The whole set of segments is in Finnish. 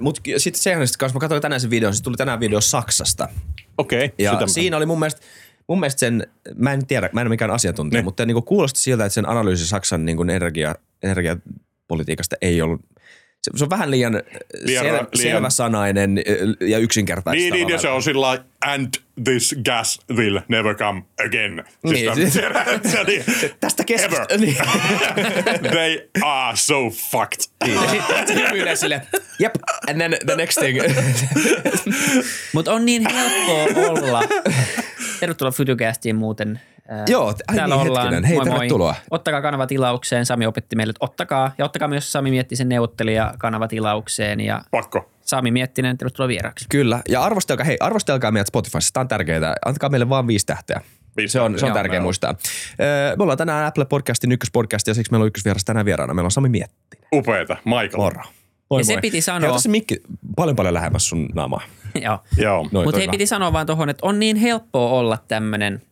Mutta sitten sen kanssa mä katsoin tänään sen videon, se tuli tänään video Saksasta. Okei. Ja siinä oli mun mielestä sen, mä en tiedä, mä en ole mikään asiantuntija, mutta niinku kuulosti siltä, että sen analyysi Saksan niinku energiapolitiikasta ei ollut. Se on vähän liian selväsanainen ja yksinkertaista. Niin, se on sillä and this gas will never come again. Niin. Tästä keskustelusta. Niin. They are so fucked. Sitten yleensä silleen, yep, and then the next thing. Mut on niin helppoa olla. Tervetuloa Futurecastiin muuten. Joo, täällä ollaan. Hei, tervetuloa. Ottakaa kanava tilaukseen. Sami opetti meille, että ottakaa. Ja ottakaa myös Sami Miettisen neuvottelija kanava tilaukseen. Ja pakko. Sami Miettinen, tervetuloa vieraksi. Kyllä. Ja arvostelkaa meidät Spotifyssa. Tämä on tärkeää. Antakaa meille vaan 5 tähteä. Se on tärkeää muistaa. Me ollaan tänään Apple Podcastin ykköspodcast ja siksi meillä on ykkösvieras tänään vieraana. Meillä on Sami Miettinen. Upeeta. Michael. Moro. Moi, ja se piti sanoa. Käytä se mikki paljon lähemmäs sun naamaa. Joo. Mutta hei, piti sanoa vaan tuohon, että on niin helppoa olla tämmöinen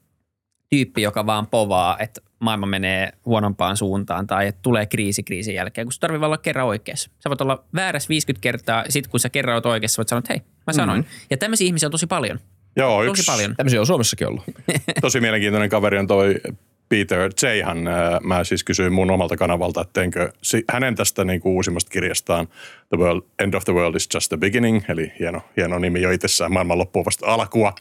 tyyppi, joka vaan povaa, että maailma menee huonompaan suuntaan tai että tulee kriisi kriisin jälkeen, kun sun tarvitsee olla kerran oikeassa. Sä voit olla väärässä 50 kertaa, sit kun sä kerran oot oikeassa, voit sanoa, että hei, mä sanoin. Mm-hmm. Ja tämmöisiä ihmisiä on tosi paljon. Joo, tosi paljon. Tämmöisiä on Suomessakin ollut. Tosi mielenkiintoinen kaveri on toi Peter Zeihan. Mä siis kysyin mun omalta kanavalta, että teinkö hänen tästä niinku uusimmasta kirjastaan The End of the World is Just the Beginning, eli hieno nimi jo itsessään, maailman loppuun vasta alkua,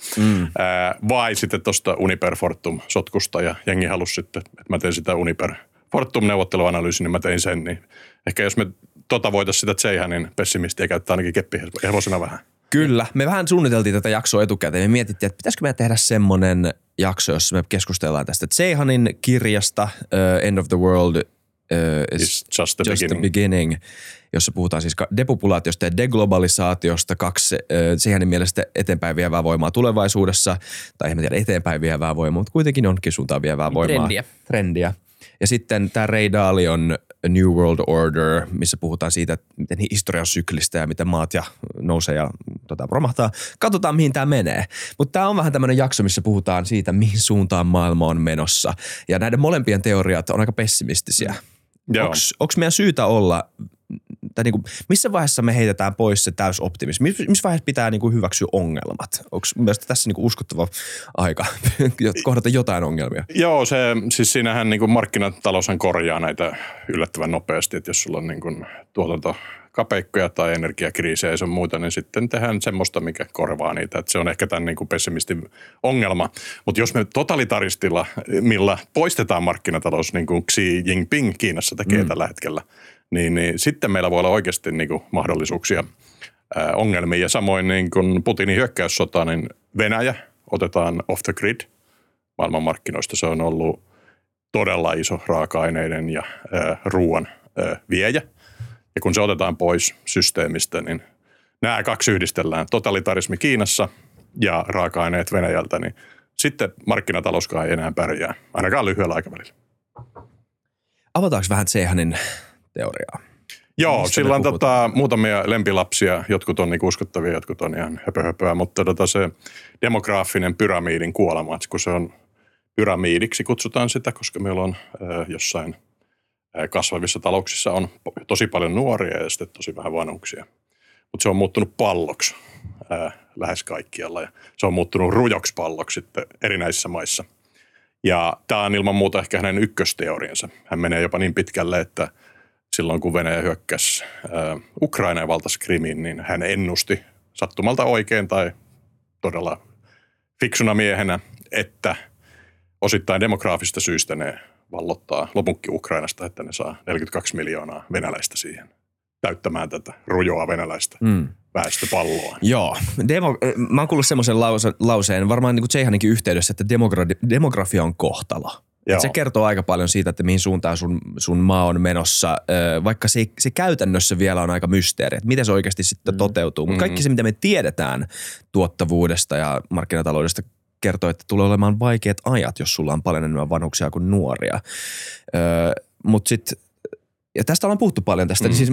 vai sitten tuosta Uniper Fortum-sotkusta, ja jengi halusi sitten, että mä tein sitä Uniper Fortum-neuvotteluanalyysin, niin mä tein sen, niin ehkä jos me voitaisiin sitä Zeihanin pessimistiä käyttää ainakin keppihevosena vähän. Kyllä. Me vähän suunniteltiin tätä jaksoa etukäteen. Me mietittiin, että pitäisikö me tehdä semmoinen jakso, jossa me keskustellaan tästä Zeihanin kirjasta End of the World is Just the Beginning, jossa puhutaan siis depopulaatiosta ja deglobalisaatiosta, 2 Zeihanin mielestä eteenpäin vievää voimaa tulevaisuudessa, tai en tiedä eteenpäin vievää voimaa, mutta kuitenkin jonkin suuntaan vievää voimaa. Trendiä. Ja sitten tämä Ray Dalion A New World Order, missä puhutaan siitä, miten historia on syklistä ja miten maat ja nousee ja romahtaa. Katsotaan, mihin tämä menee. Mutta tämä on vähän tämmöinen jakso, missä puhutaan siitä, mihin suuntaan maailma on menossa. Ja näiden molempien teoriat on aika pessimistisiä. Onko meidän syytä olla, tai niinku, missä vaiheessa me heitetään pois se täysoptimismi? Missä vaiheessa pitää niinku hyväksyä ongelmat? Onko mielestäni tässä niinku uskottava aika kohdata jotain ongelmia? Joo, siis siinähän niinku markkinataloushan korjaa näitä yllättävän nopeasti, että jos sulla on niinku tuotantokapeikkoja tai energiakriisejä ja muuta, niin sitten tehdään semmoista, mikä korvaa niitä. Et se on ehkä tämän niinku pessimistin ongelma. Mutta jos me totalitaristilla, millä poistetaan markkinatalous, niin kuin Xi Jinping Kiinassa tekee tällä hetkellä, niin sitten meillä voi olla oikeasti niinku mahdollisuuksia ongelmiin. Ja samoin niin kuin Putinin hyökkäyssota, niin Venäjä otetaan off the grid maailmanmarkkinoista. Se on ollut todella iso raaka-aineiden ja ruoan viejä. Ja kun se otetaan pois systeemistä, niin nämä kaksi yhdistellään. Totalitarismi Kiinassa ja raaka-aineet Venäjältä, niin sitten markkinatalouskaan ei enää pärjää, ainakaan lyhyellä aikavälillä. Avataanko vähän Zeihanin teoriaa? Joo, mistä sillä on muutamia lempilapsia. Jotkut on niinku uskottavia, jotkut on ihan höpöhöpöä, mutta se demograafinen pyramiidin kuolema, kun se on pyramiidiksi kutsutaan sitä, koska meillä on jossain kasvavissa talouksissa on tosi paljon nuoria ja sitten tosi vähän vanhuksia. Mutta se on muuttunut palloksi lähes kaikkialla ja se on muuttunut rujoksi palloksi sitten erinäisissä maissa. Ja tämä on ilman muuta ehkä hänen ykkösteoriansa. Hän menee jopa niin pitkälle, että silloin kun Venäjä hyökkäsi Ukraina ja valtasi Krimin, niin hän ennusti sattumalta oikein tai todella fiksuna miehenä, että osittain demograafista syistä ne vallottaa lopukki Ukrainasta, että ne saa 42 miljoonaa venäläistä siihen täyttämään tätä rujoa venäläistä väestöpalloa. Joo. Mä oon kuullut semmoisen lauseen, varmaan niin kuin Zeihaninkin yhteydessä, että demografia on kohtalo. Se kertoo aika paljon siitä, että mihin suuntaan sun maa on menossa, vaikka se käytännössä vielä on aika mysteeri, että miten se oikeasti sitten toteutuu. Mutta kaikki se, mitä me tiedetään tuottavuudesta ja markkinataloudesta, kertoo, että tulee olemaan vaikeat ajat, jos sulla on paljon enemmän vanhuksia kuin nuoria. Mutta sitten, ja tästä ollaan puhuttu paljon tästä, niin siis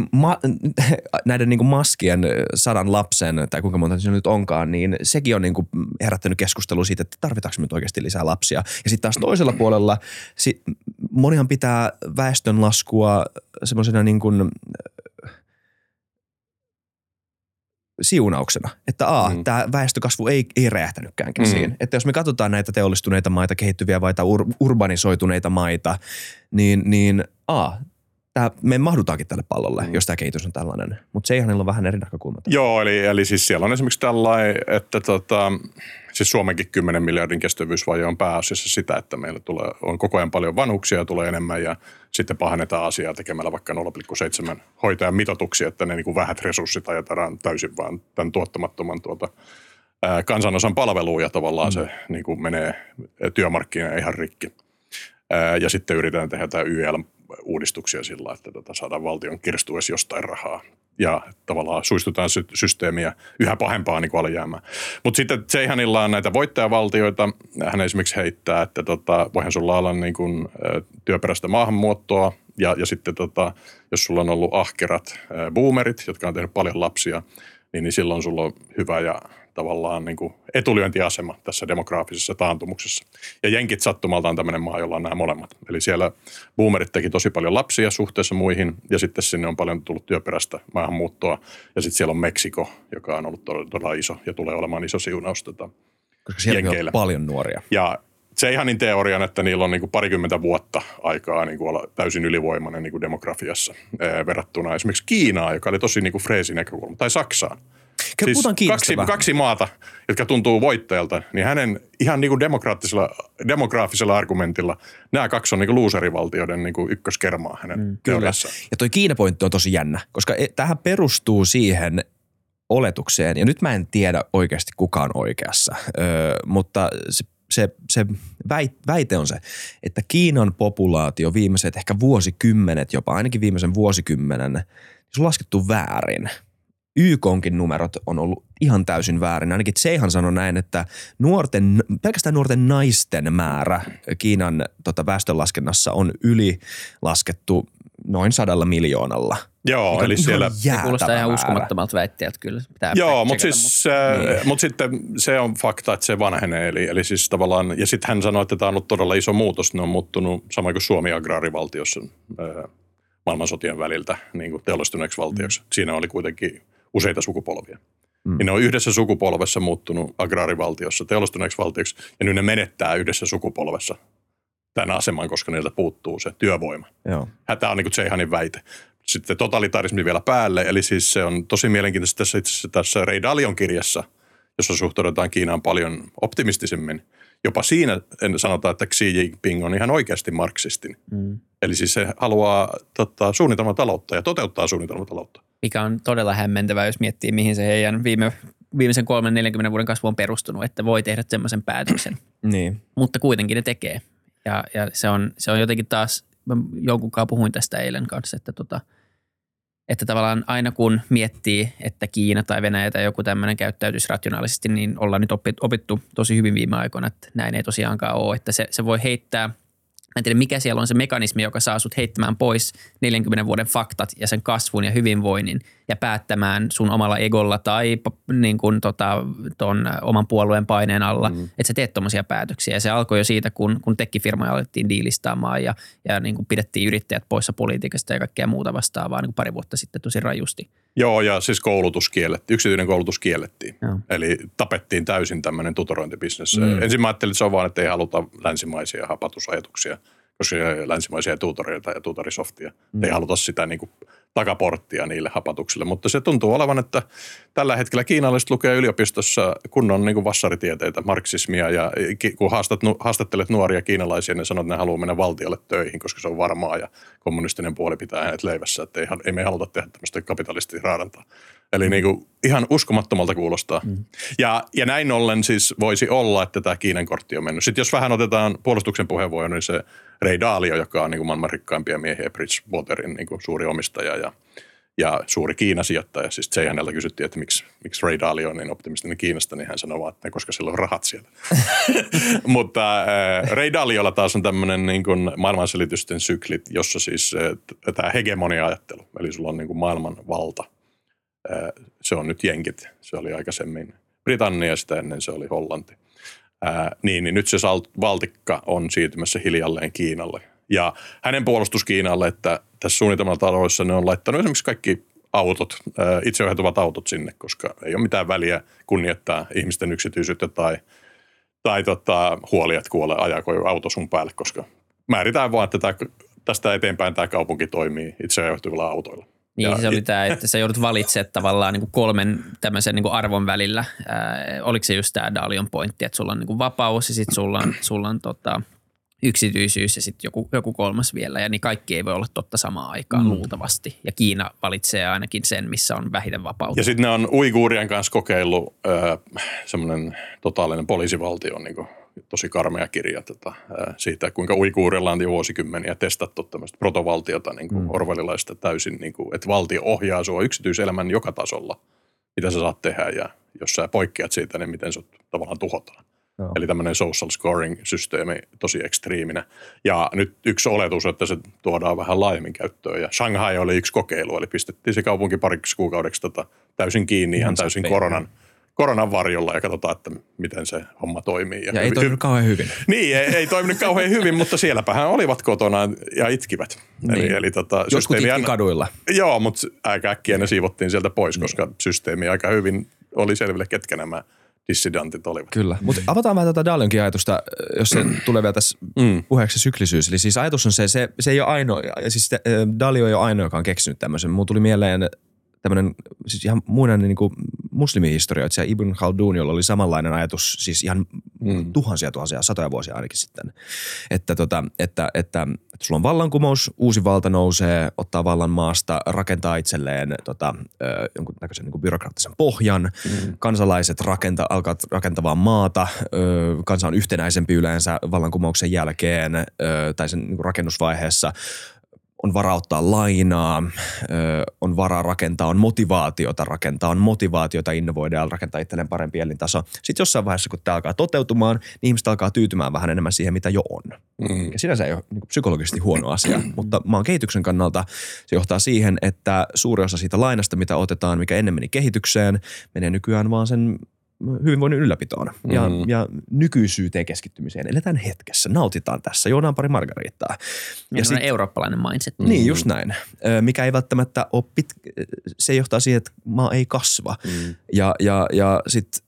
näiden niinku maskien 100 lapsen, tai kuinka monta se nyt onkaan, niin sekin on niinku herättänyt keskustelua siitä, että tarvitaanko me nyt oikeasti lisää lapsia. Ja sitten taas toisella puolella, monihan pitää väestönlaskua semmoisena niin kuin siunauksena, että tämä väestökasvu ei räjähtänytkään käsiin. Että jos me katsotaan näitä teollistuneita maita, kehittyviä maita, urbanisoituneita maita, niin me mahdutaankin tälle pallolle, jos tämä kehitys on tällainen. Mutta se ihan on vähän eri näkökulma. Joo, eli siis siellä on esimerkiksi tällainen, että siis Suomenkin 10 miljardin kestävyysvaje on pääasiassa sitä, että meillä on koko ajan paljon vanhuksia ja tulee enemmän ja sitten pahennetaan asiaa tekemällä vaikka 0,7 hoitajan mitoituksia, että ne niin kuin vähät resurssit ajetaan täysin vaan tämän tuottamattoman kansanosan palveluun ja tavallaan se niin kuin menee työmarkkinoille ihan rikki. Ja sitten yritetään tehdä jotain YEL-uudistuksia sillä, että saadaan valtion kirstuun edes jostain rahaa. Ja tavallaan suistutaan systeemiä yhä pahempaa niin kuin alijäämää. Mutta sitten Zeihanilla on näitä voittajavaltioita. Hän esimerkiksi heittää, että voihan sulla olla niin kuin työperäistä maahanmuuttoa. Ja sitten jos sulla on ollut ahkerat boomerit, jotka on tehnyt paljon lapsia, niin silloin sulla on hyvä ja tavallaan niin kuin etulyöntiasema tässä demograafisessa taantumuksessa. Ja jenkit sattumalta on tämmöinen maa, jolla on nämä molemmat. Eli siellä boomerit teki tosi paljon lapsia suhteessa muihin, ja sitten sinne on paljon tullut työperäistä maahanmuuttoa. Ja sitten siellä on Meksiko, joka on ollut todella iso, ja tulee olemaan iso siunaus koska siellä jenkeillä on paljon nuoria. Ja Zeihanin teorian, että niillä on niin kuin parikymmentä vuotta aikaa niin kuin olla täysin ylivoimainen niin kuin demografiassa verrattuna esimerkiksi Kiinaan, joka oli tosi niin kuin freesi näkökulma, tai Saksaan. Siis kaksi maata, jotka tuntuu voittajalta, niin hänen ihan niin kuin demograafisella argumentilla nämä kaksi on niin kuin luuserivaltioiden niin kuin ykköskermaa hänen teoriassaan. Ja toi Kiina-pointti on tosi jännä, koska tähän perustuu siihen oletukseen, ja nyt mä en tiedä oikeasti kuka on oikeassa, mutta se väite on se, että Kiinan populaatio viimeiset ehkä vuosikymmenet jopa, ainakin viimeisen vuosikymmenen, niin se on laskettu väärin. YK:nkin numerot on ollut ihan täysin väärin. Ainakin Zeihan sanoi näin, että pelkästään nuorten naisten määrä Kiinan väestönlaskennassa on ylilaskettu noin 100 miljoonalla. Joo, eli siellä kuulostaa ihan uskomattomalta väitteeltä kyllä. Joo, mutta siis, mut sitten se on fakta, että se vanhenee. Eli siis tavallaan, ja sitten hän sanoi, että tämä on ollut todella iso muutos. Ne on muuttunut samoin kuin Suomi agraarivaltiossa maailmansotien väliltä niin kuin teollistuneeksi valtioksi. Siinä oli kuitenkin useita sukupolvia. Ja ne on yhdessä sukupolvessa muuttunut agraarivaltiossa teollistuneeksi valtioksi, ja nyt ne menettää yhdessä sukupolvessa tämän aseman, koska niiltä puuttuu se työvoima. Joo. Tämä on niin kuin Zeihanin väite. Sitten totalitarismi vielä päälle, eli siis se on tosi mielenkiintoista tässä itse asiassa tässä Ray Dalion kirjassa, jossa suhtaudutaan Kiinaan paljon optimistisemmin. Jopa siinä sanotaan, että Xi Jinping on ihan oikeasti marksistin. Eli siis se haluaa suunnitelmataloutta ja toteuttaa suunnitelmataloutta. Mikä on todella hämmentävää, jos miettii, mihin se heidän viimeisen 30-40 vuoden kasvu on perustunut, että voi tehdä semmoisen päätöksen. Niin. Mutta kuitenkin ne tekee. Ja se on jotenkin taas, jonkunkaan puhuin tästä eilen kanssa, että tavallaan aina kun miettii, että Kiina tai Venäjä tai joku tämmöinen käyttäytyisi rationaalisesti, niin ollaan nyt opittu tosi hyvin viime aikoina, että näin ei tosiaankaan ole. Että se voi heittää, en tiedä mikä siellä on se mekanismi, joka saa sut heittämään pois 40 vuoden faktat ja sen kasvun ja hyvinvoinnin ja päättämään sun omalla egolla tai niin kuin ton oman puolueen paineen alla, että sä teet tommosia päätöksiä. Ja se alkoi jo siitä, kun tekkifirmoja alettiin diilistaamaan ja niin kuin pidettiin yrittäjät poissa politiikasta ja kaikkea muuta vastaavaa niin kuin pari vuotta sitten tosi rajusti. Joo, ja siis yksityinen koulutus kiellettiin. Joo. Eli tapettiin täysin tämmöinen tutorointibisnes. Ensin mä ajattelin, että se on vaan, että ei haluta länsimaisia hapatusajatuksia, koska länsimaisia tuutoreita ja tuutorisoftia. Ei haluta sitä niin kuin takaporttia niille hapatuksille, mutta se tuntuu olevan, että tällä hetkellä kiinalaiset lukee yliopistossa kunnon niin kuin vassaritieteitä, marksismia, ja kun haastattelet nuoria kiinalaisia, ne sanoo, että ne haluaa mennä valtiolle töihin, koska se on varmaa, ja kommunistinen puoli pitää hänet leivässä, että ei me haluta tehdä tämmöistä kapitalistista raadantaa. Eli niin kuin ihan uskomattomalta kuulostaa. Ja näin ollen siis voisi olla, että tämä Kiinan kortti on mennyt. Sitten jos vähän otetaan puolustuksen puheenvuoro, niin se Ray Dalio, joka on niin kuin maailman rikkaimpia miehiä, Bridgewaterin niin kuin suuri omistaja ja suuri Kiina-sijoittaja. Siis se häneltä kysyttiin, että miksi Ray Dalio on niin optimistinen Kiinasta, niin hän sanoi vaan, että koska sillä on rahat siellä. Mutta Ray Daliolla taas on tämmöinen niin kuin maailmanselitysten syklit, jossa siis tämä hegemonia-ajattelu, eli sulla on niin kuin maailman valta. Se on nyt jenkit, se oli aikaisemmin Britannia, sitä ennen se oli Hollanti. Niin nyt se valtikka on siirtymässä hiljalleen Kiinalle. Ja hänen puolustus Kiinalle, että tässä suunnitelmataloudessa ne on laittanut esimerkiksi kaikki autot, itseohjautuvat autot sinne, koska ei ole mitään väliä kunnioittaa ihmisten yksityisyyttä tai huolia, että kuolee ajako auto sun päälle, koska määritään vaan, että tästä eteenpäin tämä kaupunki toimii itseohjautuvilla autoilla. Niin, se oli tämä, että sä joudut valitsemaan tavallaan niin kuin kolmen tämmöisen niin kuin arvon välillä. Oliko se just tämä Dalion pointti, että sulla on niin kuin vapaus ja sitten sulla on yksityisyys ja sitten joku kolmas vielä. Ja niin kaikki ei voi olla totta samaan aikaan luultavasti. Ja Kiina valitsee ainakin sen, missä on vähiten vapautta. Ja sitten ne on uiguurien kanssa kokeillut semmoinen totaalinen poliisivaltio, niin kuin tosi karmea kirja siitä, kuinka uiguurilla on jo vuosikymmeniä testattu tämmöistä protovaltiota, niin kuin orwellilaista täysin, niin kuin, että valtio ohjaa sua yksityiselämän joka tasolla, mitä sä saat tehdä, ja jos sä poikkeat siitä, niin miten sut tavallaan tuhotaan. No. Eli tämmöinen social scoring-systeemi tosi ekstriiminä. Ja nyt yksi oletus, että se tuodaan vähän laajemmin käyttöön. Ja Shanghai oli yksi kokeilu, eli pistettiin se kaupunki pariksi kuukaudeksi täysin kiinni, ihan täysin koronan varjolla ja katsotaan, että miten se homma toimii. Ja ei toiminut kauhean hyvin. Niin, ei toiminut kauhean hyvin, mutta sielläpähän olivat kotona ja itkivät. Niin. Eli joskus itki kaduilla. Joo, mutta aika äkkiä ne siivottiin sieltä pois, koska systeemi aika hyvin oli selville, ketkä nämä dissidentit olivat. Kyllä, mutta avataan vähän tätä Dalionkin ajatusta, jos se tulee vielä tässä puheeksi syklisyys. Eli siis ajatus on se ei ole ainoa, siis Dalio ei ole ainoa, joka on keksinyt tämmöisen. Mulla tuli mieleen tämmöinen siis ihan muinainen niin kuin muslimihistorioitsija Ibn Khaldun, jolla oli samanlainen ajatus siis ihan tuhansia, satoja vuosia ainakin sitten. Että sulla on vallankumous, uusi valta nousee, ottaa vallan maasta, rakentaa itselleen jonkun näköisen niin kuin byrokraattisen pohjan. Kansalaiset alkaa rakentavaa maata, kansa on yhtenäisempi yleensä vallankumouksen jälkeen tai sen niin kuin rakennusvaiheessa. On varaa ottaa lainaa, on varaa rakentaa, on motivaatiota innovoida ja rakentaa itselleen parempi elintaso. Sitten jossain vaiheessa, kun tämä alkaa toteutumaan, niin ihmiset alkaa tyytymään vähän enemmän siihen, mitä jo on. Ja sinänsä ei ole niin kuin psykologisesti huono asia, mutta maan kehityksen kannalta se johtaa siihen, että suuri osa siitä lainasta, mitä otetaan, mikä ennen meni kehitykseen, menee nykyään vaan sen hyvinvoinnin ylläpitoon ja nykyisyyteen keskittymiseen. Eletään hetkessä, nautitaan tässä, juodaan pari margariittaa. Ja se on eurooppalainen mindset. Niin, just näin. Mikä ei välttämättä ole se johtaa siihen, että maa ei kasva. Ja sitten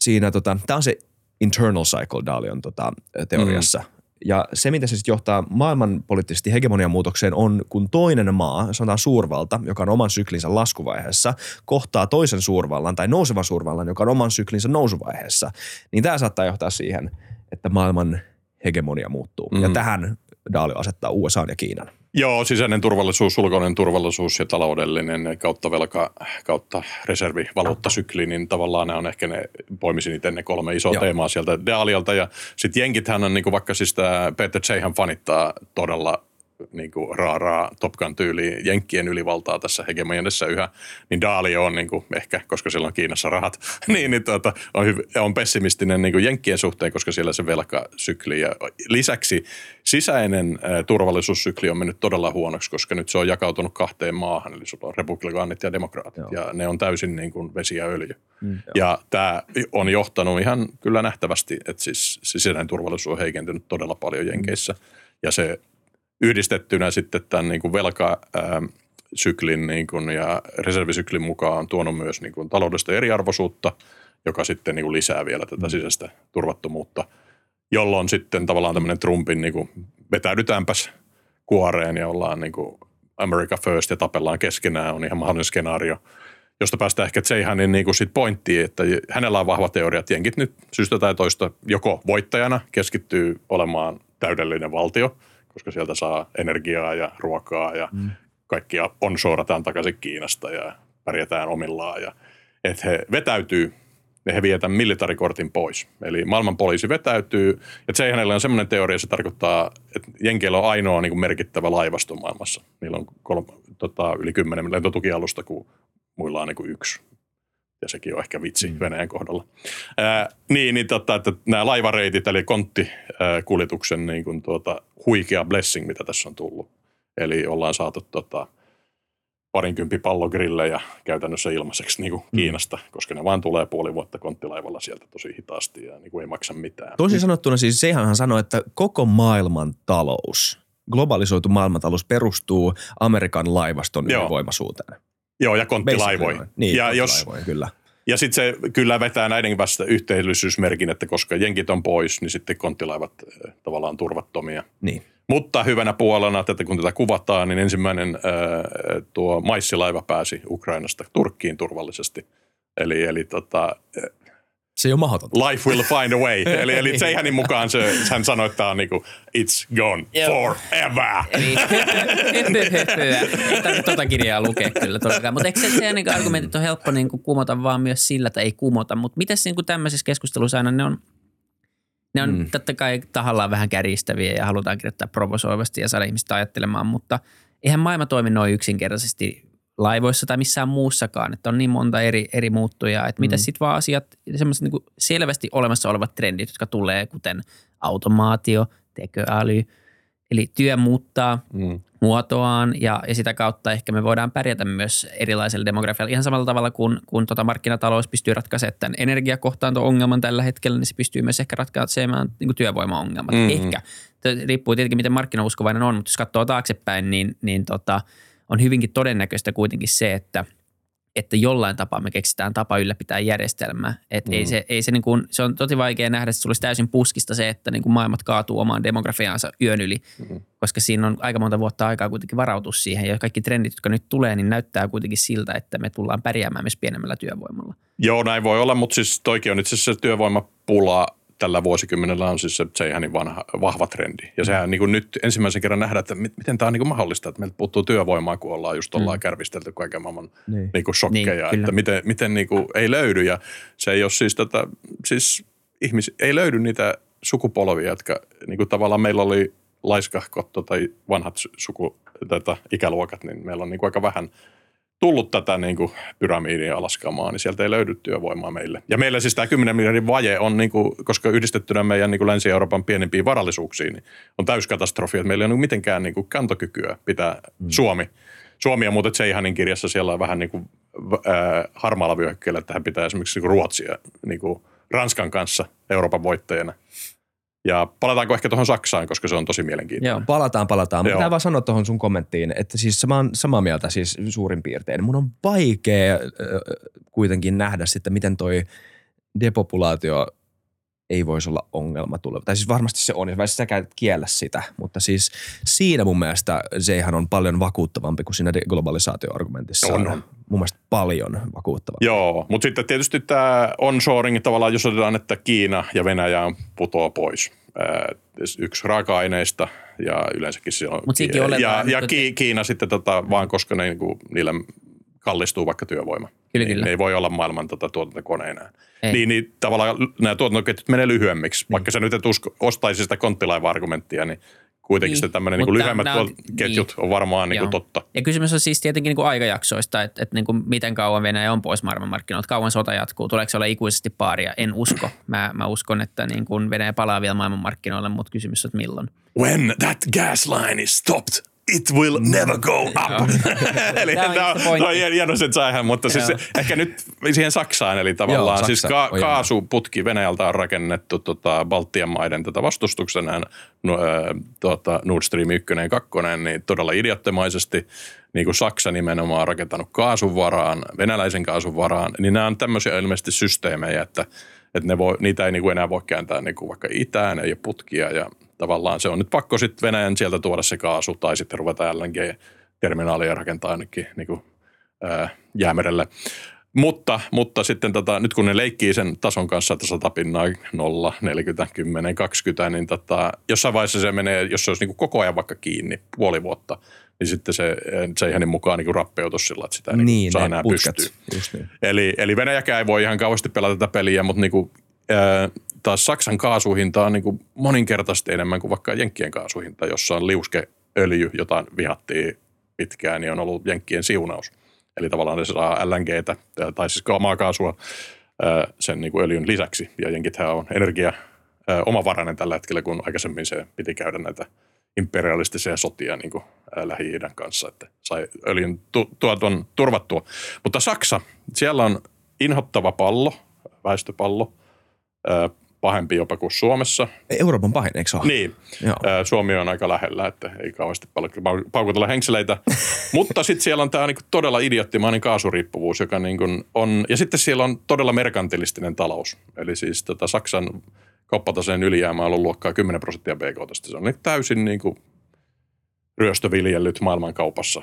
siinä, tämä on se internal cycle Dalion teoriassa. Ja se, mitä se sitten johtaa maailmanpoliittisesti hegemonian muutokseen, on kun toinen maa, sanotaan suurvalta, joka on oman syklinsä laskuvaiheessa, kohtaa toisen suurvallan tai nousevan suurvallan, joka on oman syklinsä nousuvaiheessa, niin tämä saattaa johtaa siihen, että maailman hegemonia muuttuu. Ja tähän Dalio asettaa USA ja Kiinan. Joo, sisäinen turvallisuus, ulkoinen turvallisuus ja taloudellinen kautta velka, kautta reservivaluuttasykli, niin tavallaan nämä on ehkä poimisin itse ne kolme isoa teemaa sieltä Daliolta. Ja sitten jenkithän on, niinku, vaikka siis tämä Peter Zeihan fanittaa todella niinku, raaraa Top Gun -tyyliin jenkkien ylivaltaa tässä hegemoniassa yhä, niin Dalio on niinku, ehkä, koska sillä on Kiinassa rahat, on pessimistinen niinku, jenkkien suhteen, koska siellä se velkasykli ja lisäksi sisäinen turvallisuussykli on mennyt todella huonoksi, koska nyt se on jakautunut kahteen maahan, eli sulla on republikaanit ja demokraatit, ja ne on täysin niin kuin vesi ja öljy. Ja tämä on johtanut ihan kyllä nähtävästi, että siis sisäinen turvallisuus on heikentynyt todella paljon Jenkeissä, ja se yhdistettynä sitten tämän niin kuin velkasyklin niin kuin ja reservisyklin mukaan on tuonut myös niin kuin taloudellista eriarvoisuutta, joka sitten niin kuin lisää vielä tätä sisäistä turvattomuutta, jolloin sitten tavallaan tämmöinen Trumpin niin kuin vetäydytäänpäs kuoreen ja ollaan niin kuin America first ja tapellaan keskenään, on ihan mahdollinen skenaario, josta päästään ehkä Zeihanin niin kuin sit pointtiin, että hänellä on vahva teoria, että jenkit nyt syystä tai toista joko voittajana keskittyy olemaan täydellinen valtio, koska sieltä saa energiaa ja ruokaa ja kaikkia onshorataan takaisin Kiinasta ja pärjätään omillaan. Ja, että he vetäytyy ja he vietään militarikortin pois. Eli maailmanpoliisi vetäytyy. Ja Zeihanilla on semmoinen teoria, se tarkoittaa, että Jenkeillä on ainoa niin kuin merkittävä laivasto maailmassa. Niillä on yli 10 lentotukialusta, kun muilla on niin kuin yksi. Ja sekin on ehkä vitsi Venäjän kohdalla. Että nämä laivareitit, eli konttikuljetuksen niin kuin huikea blessing, mitä tässä on tullut. Eli ollaan saatu parinkympi pallogrillejä käytännössä ilmaiseksi niin kuin Kiinasta, koska ne vaan tulee puoli vuotta konttilaivalla sieltä tosi hitaasti ja niin kuin ei maksa mitään. Toisin sanottuna siis Zeihanhan sanoi, että koko maailman talous, globalisoitu maailmantalous perustuu Amerikan laivaston ylivoimaisuuteen. Joo, ja konttilaivoihin. Niin, ja konttilaivoihin, kyllä. Ja sitten se kyllä vetää näiden vasta yhteisöllisyysmerkin, että koska jenkit on pois, niin sitten konttilaivat tavallaan turvattomia. Niin. Mutta hyvänä puolena, että kun tätä kuvataan, niin ensimmäinen tuo maissilaiva pääsi Ukrainasta Turkkiin turvallisesti. Eli se on mahdotonta. Life will find a way. Eli Zeihanin mukaan hän sanoi, että tämä on niinku, it's gone forever. Eli ei tota kirjaa lukea kyllä todellakaan. Mutta eikö se niinku argumentit on helppo niinku kumota vaan myös sillä, että ei kumota. Mutta mites niinku tämmöisessä keskustelussa aina ne on totta kai tahallaan vähän kärjistäviä ja halutaan kirjoittaa provosoivasti ja saada ihmistä ajattelemaan. Mutta eihän maailma toimi noin yksinkertaisesti laivoissa tai missään muussakaan, että on niin monta eri muuttujaa, että mitä sitten vaan asiat, semmoiset niin kuin selvästi olemassa olevat trendit, jotka tulee, kuten automaatio, tekoäly, eli työ muuttaa muotoaan ja sitä kautta ehkä me voidaan pärjätä myös erilaisella demografialla. Ihan samalla tavalla kun markkinatalous pystyy ratkaisemaan tämän energiakohtaanto-ongelman tällä hetkellä, niin se pystyy myös ehkä ratkaisemaan niin kuin työvoimaongelmat. Ehkä. Riippuu tietenkin, miten markkinauskovainen on, mutta jos katsoo taaksepäin, niin on hyvinkin todennäköistä kuitenkin se, että jollain tapaa me keksitään tapa ylläpitää järjestelmää. Ei se, niin kuin, se on tosi vaikea nähdä, että se olisi täysin puskista se, että niin kuin maailmat kaatuu omaan demografiaansa yön yli, koska siinä on aika monta vuotta aikaa kuitenkin varautua siihen. Ja kaikki trendit, jotka nyt tulee, niin näyttää kuitenkin siltä, että me tullaan pärjäämään myös pienemmällä työvoimalla. Joo, näin voi olla, mutta siis toikin on itse asiassa työvoimapula. Tällä vuosikymmenellä on siis se ihan vahva trendi. Ja sehän niin kuin nyt ensimmäisen kerran nähdään, että miten tämä on niin kuin mahdollista, että meiltä puuttuu työvoimaa, kun ollaan just kärvistelty kaiken maailman niin kuin shokkeja, että miten niin kuin ei löydy. Ja se ei ole siis ei löydy niitä sukupolvia, jotka niin kuin tavallaan meillä oli laiskahkot tai vanhat ikäluokat, niin meillä on niin kuin aika vähän tullut tätä niin kuin pyramiidia alaskamaa, niin sieltä ei löydy työvoimaa meille. Ja meillä siis tämä 10 miljardin vaje on, niin kuin, koska yhdistettynä meidän niin kuin Länsi-Euroopan pienimpiin varallisuuksiin, niin on täyskatastrofi, että meillä ei ole mitenkään niin kuin kantokykyä pitää Suomi ja muuten Zeihanin kirjassa siellä on vähän niin kuin, harmaalla vyöhykkeellä, että hän pitää esimerkiksi niin kuin Ruotsia niin kuin Ranskan kanssa Euroopan voittajana. Ja palataanko ehkä tuohon Saksaan, koska se on tosi mielenkiintoinen. Joo, palataan. Mä pitää vaan sanoa tuohon sun kommenttiin, että siis mä oon samaa mieltä siis suurin piirtein. Mun on vaikea kuitenkin nähdä sitten, miten toi depopulaatio ei voisi olla ongelma tuleva. Tai siis varmasti se on, ja sä käyt kiellä sitä, mutta siis siinä mun mielestä Zeihan on paljon vakuuttavampi kuin siinä globalisaatioargumentissa. On. Mun mielestä paljon vakuuttavampi. Joo, mutta sitten tietysti tämä onshoring tavallaan, jos otetaan, että Kiina ja Venäjä putoaa pois. Yksi raaka-aineista ja yleensäkin se on. Kiina sitten vaan, koska ne, niin kuin, niillä kallistuu vaikka työvoima. Kyllä. Ei voi olla maailman tuotantokone enää. Niin tavallaan nämä tuotantoketjut menee lyhyemmiksi. Vaikka sä nyt et ostaisi sitä konttilaiva-argumenttia, niin kuitenkin sitten tämmöinen niin lyhyemmät ketjut on varmaan niin kuin totta. Ja kysymys on siis tietenkin niin kuin aikajaksoista, että niin kuin miten kauan Venäjä on pois maailmanmarkkinoilta, kauan sota jatkuu, tuleeko se olla ikuisesti paaria? En usko. Mä uskon, että niin kuin Venäjä palaa vielä maailmanmarkkinoille, mutta kysymys on, että milloin. When that gas line is stopped. It will never go up. Eli Janosen Zeihan, mutta siis ehkä nyt siihen Saksaan, eli tavallaan siis kaasuputki Venäjältä on rakennettu Baltian maiden vastustuksena Nord Stream 1 ja 2, niin todella idioottimaisesti, niin kuin Saksa nimenomaan on rakentanut kaasun varaan, venäläisen kaasun varaan, niin nämä on tämmöisiä ilmeisesti systeemejä, että niitä ei enää voi kääntää vaikka itään, ei ole putkia ja tavallaan se on nyt pakko sitten Venäjän sieltä tuoda se kaasu tai sitten ruvetaan LNG-terminaalia rakentaa ainakin niin Jäämerelle. Mutta sitten nyt kun ne leikkii sen tason kanssa, että 100% 0, 40, 10, 20, niin jossain vaiheessa se menee, jos se olisi niin koko ajan vaikka kiinni puoli vuotta, niin sitten se ei hänen mukaan niin rappeutus sillä, että sitä niin saa enää pystyä. Niin. Eli Venäjäkään ei voi ihan kauheasti pelata tätä peliä, mutta niinku taas Saksan kaasuhinta on niin kuin moninkertaisesti enemmän kuin vaikka Jenkkien kaasuhinta, jossa on liuskeöljy, jota vihattiin pitkään, niin on ollut Jenkkien siunaus. Eli tavallaan se saa LNGtä, tai siis maakaasua sen niin kuin öljyn lisäksi. Ja Jenkithän on energia omavarainen tällä hetkellä, kun aikaisemmin se piti käydä näitä imperialistisia sotia niin kuin Lähi-idän kanssa, että sai öljyn tuoton turvattua. Mutta Saksa, siellä on inhottava pallo, väestöpallo, pahempi jopa kuin Suomessa. Euroopan pahin, eikö se ole? Niin. Joo. Suomi on aika lähellä, että ei kauheasti paukutella henkseleitä. Mutta sitten siellä on tämä niin todella idioottimainen kaasuriippuvuus, joka niin kuin on, ja sitten siellä on todella merkantilistinen talous. Eli siis Saksan kauppataseen ylijäämä on ollut luokkaa 10% BK:stä. Se on niin täysin niin kuin ryöstöviljellyt maailmankaupassa,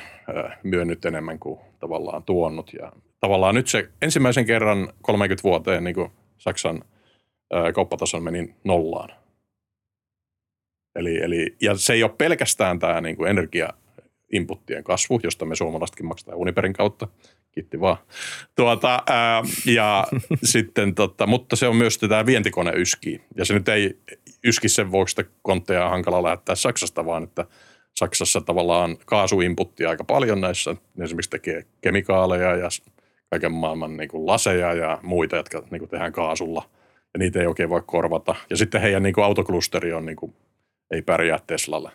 myönnyt enemmän kuin tavallaan tuonnut. Ja tavallaan nyt se ensimmäisen kerran 30 vuoteen niin kuin Saksan kauppatason meni nollaan. Eli, ja se ei ole pelkästään tämä niin kuin energiainputtien kasvu, josta me suomalaisetkin maksetaan Uniperin kautta. Kiitti vaan. Ja sitten, mutta se on myös tämä vientikone yskii. Ja se nyt ei yski sen vuoksi, että kontteja on hankala lähettää Saksasta, vaan että Saksassa tavallaan kaasuinputtia aika paljon näissä. Ne esimerkiksi tekee kemikaaleja ja kaiken maailman niin kuin laseja ja muita, jotka niin kuin tehdään kaasulla. Ja niitä ei oikein voi korvata. Ja sitten heidän niin kuin autoklusteri on, niin kuin, ei pärjää Teslalle.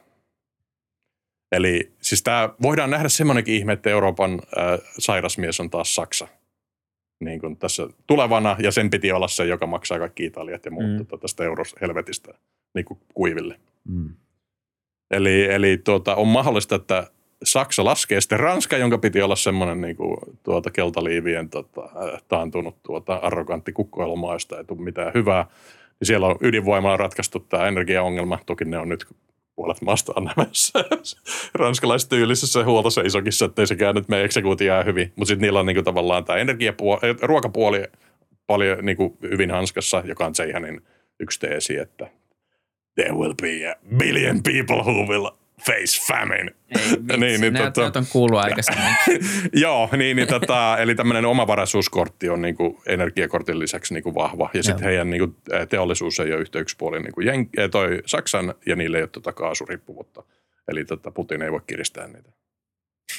Eli siis tämä voidaan nähdä semmoinenkin ihme, että Euroopan sairasmies on taas Saksa. Niin kuin tässä tulevana, ja sen piti olla se, joka maksaa kaikki Italiat ja muut tästä eurohelvetistä niin kuin kuiville. Mm. Eli on mahdollista, että Saksa laskee sitten Ranska, jonka piti olla semmoinen niin kuin, keltaliivien taantunut arrogantti kukkoilmaa, josta ei tule mitään hyvää. Ja siellä on ydinvoimalla ratkaistu tämä energiaongelma. Toki ne on nyt puolet maasta annemassa ranskalaistyylisessä huoltoseisokissa, ettei sekään nyt mene eksekuutiaan hyvin. Mutta sitten niillä on niin kuin, tavallaan tämä ruokapuoli paljon niin kuin, hyvin hanskassa, joka on Zeihanin yksi teesi, että there will be a billion people who will face famine. Ei, niin, näytät on kuullut aikaisemmin. Joo, eli tämmöinen omavaraisuuskortti on niinku energiakortin lisäksi niinku vahva. Ja sitten heidän niinku teollisuus ei ole yhtä yksipuolinen niinku toi Saksan, ja niille ei ole kaasuriippuvuutta. Eli Putin ei voi kiristää niitä.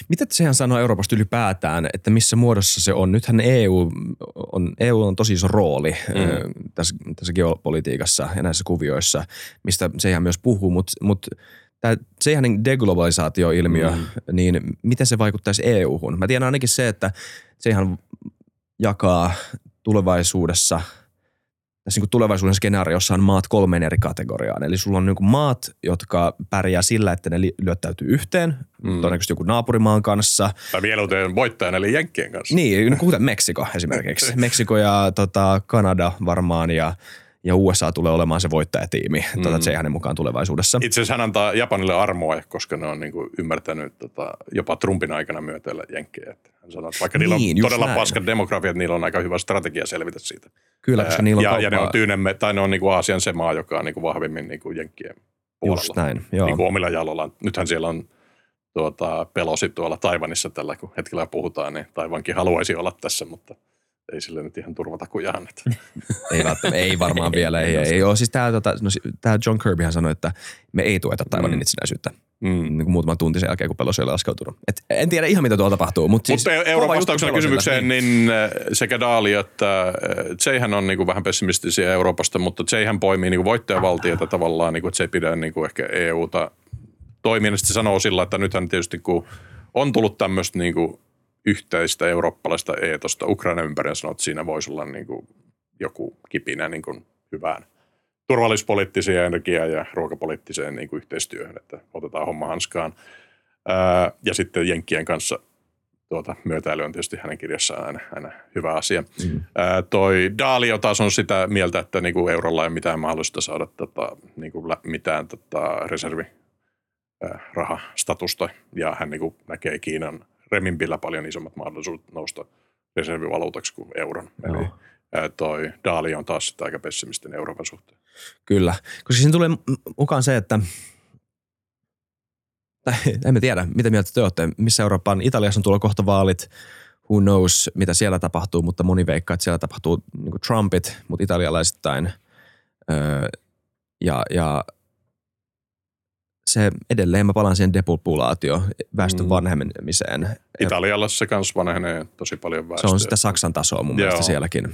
Mitä sehän sanoo Euroopasta ylipäätään, että missä muodossa se on? Nythän EU on tosi iso rooli tässä geopolitiikassa ja näissä kuvioissa, mistä sehän myös puhuu, mutta tämä Zeihanin deglobalisaatioilmiö, niin miten se vaikuttaisi EU-hun? Mä tiedän ainakin se, että Zeihan jakaa tulevaisuudessa, tässä niin kuin tulevaisuuden skenaariossa on maat 3 eri kategoriaan. Eli sulla on niin kuin maat, jotka pärjää sillä, että ne lyöttäytyy yhteen, todennäköisesti joku naapurimaan kanssa. Tai mieluiten voittajan, eli jenkkien kanssa. Niin, kuten Meksiko esimerkiksi. Meksiko ja Kanada varmaan ja USA tulee olemaan se voittajatiimi Zeihanin mukaan tulevaisuudessa. Itse asiassa hän antaa Japanille armoa, koska ne on niinku ymmärtänyt jopa Trumpin aikana myötäillä jenkkejä. Hän sanoo, että vaikka niillä on todella paskat demografiat, niillä on aika hyvä strategia selvitä siitä. Kyllä, koska niillä on kauppaa. Ja ne on Tyynemme, tai ne on niinku Aasian se maa, joka on niinku vahvimmin niinku jenkkien puolella. Just näin, joo. Niinku omilla jaloillaan. Nythän siellä on Pelosi tuolla Taiwanissa tällä, kun hetkellä puhutaan, niin Taiwankin haluaisi olla tässä, mutta ei sille nyt ihan turvatakuja anneta. Ei varmaan vielä. Ei ole. Siis tämä John Kirbyhän sanoi, että me ei tueta Taiwanin itsenäisyyttä. Niin muutama tunti sen jälkeen, kun Pelosi oli laskeutunut. En tiedä ihan, mitä tuolla tapahtuu. Mutta Euroopan vastauksena kysymykseen, niin sekä Dalio että Zeihan on niinku vähän pessimistisiä Euroopasta, mutta Zeihan poimii niinku voittajavaltiota tavallaan, niinku, että se ei pidä niinku ehkä EUta toimia. Sitten sanoo sillä, että nythän tietysti kun on tullut tämmöistä niinku yhteistä eurooppalaista eetosta Ukrainan ympärin, sanoo, että siinä voisi olla niin kuin joku kipinä niin kuin hyvään turvallisuuspoliittiseen energiaan ja ruokapoliittiseen niin kuin yhteistyöhön, että otetaan homma hanskaan. Ja sitten jenkkien kanssa myötäily on tietysti hänen kirjassaan aina hyvä asia. Toi Dalio taas on sitä mieltä, että niin kuin eurolla ei ole mitään mahdollista saada niin kuin mitään reservirahastatusta, ja hän niin kuin näkee Kiinan reminpillä paljon isommat mahdollisuudet nousta reservivaluutaksi kuin euron. No. Eli toi Dalio on taas aika pessimistinen Euroopan suhteen. Kyllä, koska siinä tulee mukaan se, että emme tiedä, mitä mieltä te olette, missä Euroopan. Italiassa on tuolla kohta vaalit, who knows, mitä siellä tapahtuu, mutta moni veikkaa, että siellä tapahtuu niin kuin Trumpit, mutta italialaisittain. Ja se edelleen, mä palaan siihen depopulaatioon, väestön vanhenemiseen. Italialla se kans vanhenee tosi paljon väestöä. Se on sitä Saksan tasoa mun mielestä sielläkin.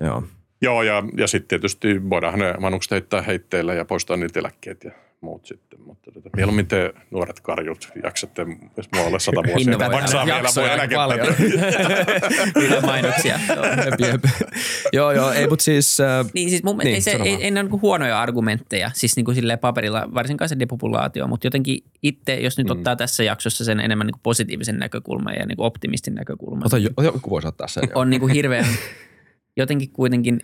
Joo. Joo, ja sitten tietysti voidaan ne vanhukset heittää heitteillä ja poistaa niitä eläkkeet ja muut sitten. Mutta mieluummin te nuoret karjut jaksatte, jos mua ole 100 vuosia. Maksaa vielä mua eläkettä. Niitä mainoksia. Joo, ei, mutta siis... Niin, siis mun mielestä ei ne ole huonoja argumentteja, siis niin kuin silleen paperilla, varsinkaan se depopulaatio, mutta jotenkin itse, jos nyt ottaa tässä jaksossa sen enemmän niin kuin positiivisen näkökulman ja niin kuin optimistin näkökulman. Joku voisi ottaa sen. On niin kuin hirveän... Jotenkin kuitenkin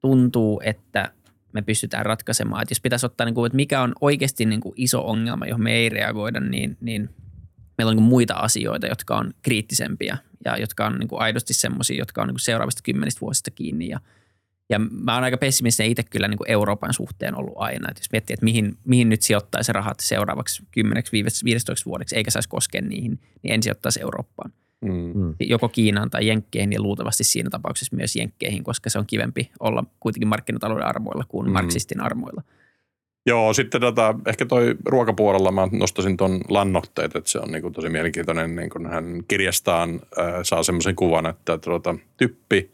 tuntuu, että me pystytään ratkaisemaan. Että jos pitäisi ottaa, että mikä on oikeasti iso ongelma, johon me ei reagoida, niin meillä on muita asioita, jotka on kriittisempiä ja jotka on aidosti semmoisia, jotka on seuraavista 10 vuosista kiinni. Ja mä oon aika pessimistinen itse kyllä Euroopan suhteen ollut aina. Että jos miettii, että mihin nyt sijoittaisi rahat seuraavaksi 10–15 vuodeksi, eikä saisi koskea niihin, niin en sijoittaisi Eurooppaan. Mm. Joko Kiinaan tai Jenkkeihin ja luultavasti siinä tapauksessa myös Jenkkeihin, koska se on kivempi olla kuitenkin markkinatalouden armoilla kuin marxistin armoilla. Joo, sitten ehkä toi ruokapuolella mä nostaisin ton lannoitteet, että se on niinku tosi mielenkiintoinen, niin kun hän kirjastaan saa semmoisen kuvan, että typpi,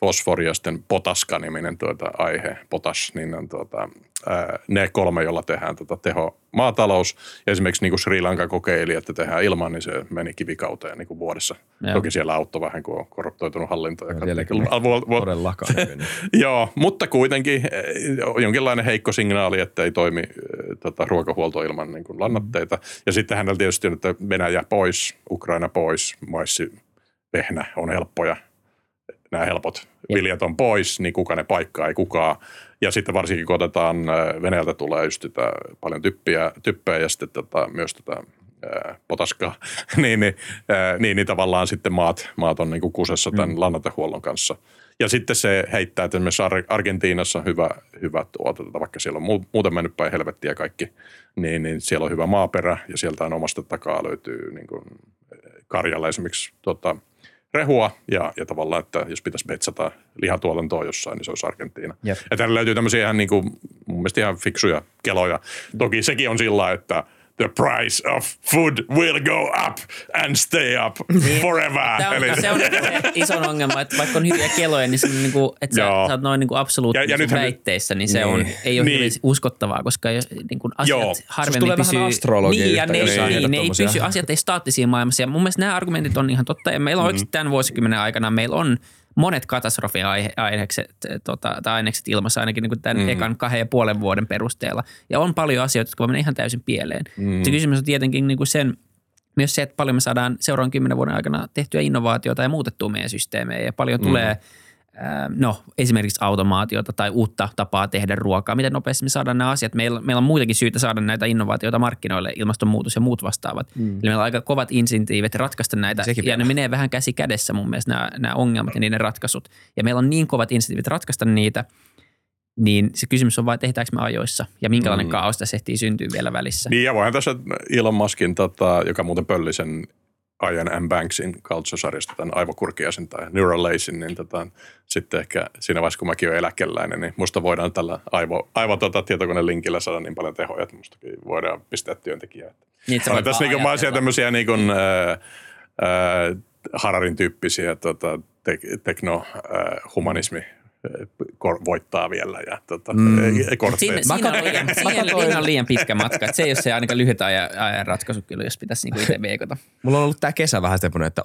fosfori ja sitten potaska-niminen aihe, potas, niin on ne kolme, jolla tehdään tehomaatalous. Ja esimerkiksi niin kuin Sri Lanka kokeili, että tehdään ilman, niin se meni kivikauteen niin kuin vuodessa. Joo. Toki siellä auttoi vähän, kun on korruptoitunut hallinto. Joo, mutta kuitenkin jonkinlainen heikko signaali, että ei toimi ruokahuolto ilman niin kuin lannoitteita. Ja sitten hänellä tietysti on, että Venäjä pois, Ukraina pois, maissi, vehnä on helppoja. Nämä helpot viljat on pois, niin kuka ne paikkaa, ei kukaan. Ja sitten varsinkin kun otetaan, Venäjältä tulee just paljon typpeä ja sitten myös potaskaa, niin tavallaan sitten maat on niin kuin kusessa tämän lannoitehuollon kanssa. Ja sitten se heittää, että esimerkiksi Argentiinassa hyvä vaikka siellä on muuten mennyt päin helvettiä kaikki, niin siellä on hyvä maaperä ja sieltä on omasta takaa löytyy niin kuin karjalla esimerkiksi rehua ja tavallaan, että jos pitäisi metsata lihatuotantoa jossain, niin se olisi Argentiina. Yep. Ja täällä löytyy tämmöisiä ihan niin kuin, mun mielestä ihan fiksuja keloja. Toki sekin on sillä, että the price of food will go up and stay up forever. Se on ison ongelma, että vaikka on hyviä keloja, niin, se, niin kuin, että sä oot noin niin absoluuttisesti väitteissä, niin se on, ei ole hyvin uskottavaa, koska niin kuin asiat harvemmin pysyy. Asiat ei staattisia maailmassa. Ja mun mielestä nämä argumentit on ihan totta. Ja meillä on oikeasti tämän vuosikymmenen aikana, meillä on monet katastrofia-ainekset ilmassa ainakin niin kuin tämän ekan 2,5 vuoden perusteella. Ja on paljon asioita, jotka menee ihan täysin pieleen. Se kysymys on tietenkin niin kuin myös se, että paljon me saadaan seuraavan 10 vuoden aikana tehtyä innovaatiota ja muutettua meidän systeemejä. Ja paljon tulee esimerkiksi automaatiota tai uutta tapaa tehdä ruokaa. Miten nopeasti me saadaan nämä asiat? Meillä on muitakin syitä saada näitä innovaatioita markkinoille, ilmastonmuutos ja muut vastaavat. Eli meillä on aika kovat insentiivit ratkaista näitä. Sekin ja ne menee vähän käsi kädessä mun mielestä nämä ongelmat ja niiden ratkaisut. Ja meillä on niin kovat insentiivit ratkaista niitä, niin se kysymys on vain, tehdäänkö me ajoissa ja minkälainen kaos tässä ehtii syntyy vielä välissä. Niin ja voihan tässä Elon Muskin, joka muuten pölli sen Ian M. Banksin Culture-sarjasta tämän aivokurkiaisen tai Neuralacin, niin sitten ehkä siinä vaiheessa, kun mäkin olen eläkeläinen, niin musta voidaan tällä tietokonelinkillä saada niin paljon tehoja, että mustakin voidaan pistää työntekijää. Niin, se on tässä niin kuin tämmöisiä niin kuin Hararin tyyppisiä teknohumanismi voittaa vielä ja kortteja. Siinä on liian pitkä matka, että se ei ole se ainakaan lyhyt ajan ratkaisu kyllä, jos pitäisi niinku itse veikota. Mulla on ollut tää kesä vähän semmoinen, että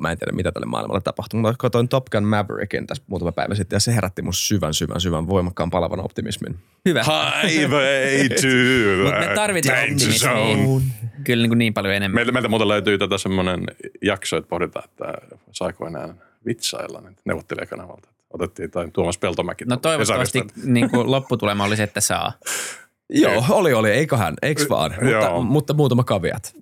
mä en tiedä mitä tälle maailmalle tapahtuu, mutta katoin Top Gun Maverickin tässä muutama päivä sitten ja se herätti mun syvän voimakkaan palavan optimismin. Hyvä. Highway to mutta me tarvitaan optimismiin kyllä niin paljon enemmän. Meiltä muuten löytyy semmoinen jakso, että pohditaan, että saiko enää vitsailla neuvottelijakanavalta. Otettiin tai Tuomas Peltomäki. No toivottavasti niin kuin lopputulema oli se, että saa. Joo, oli, eiköhän, eiks vaan, mutta muutama kaviat.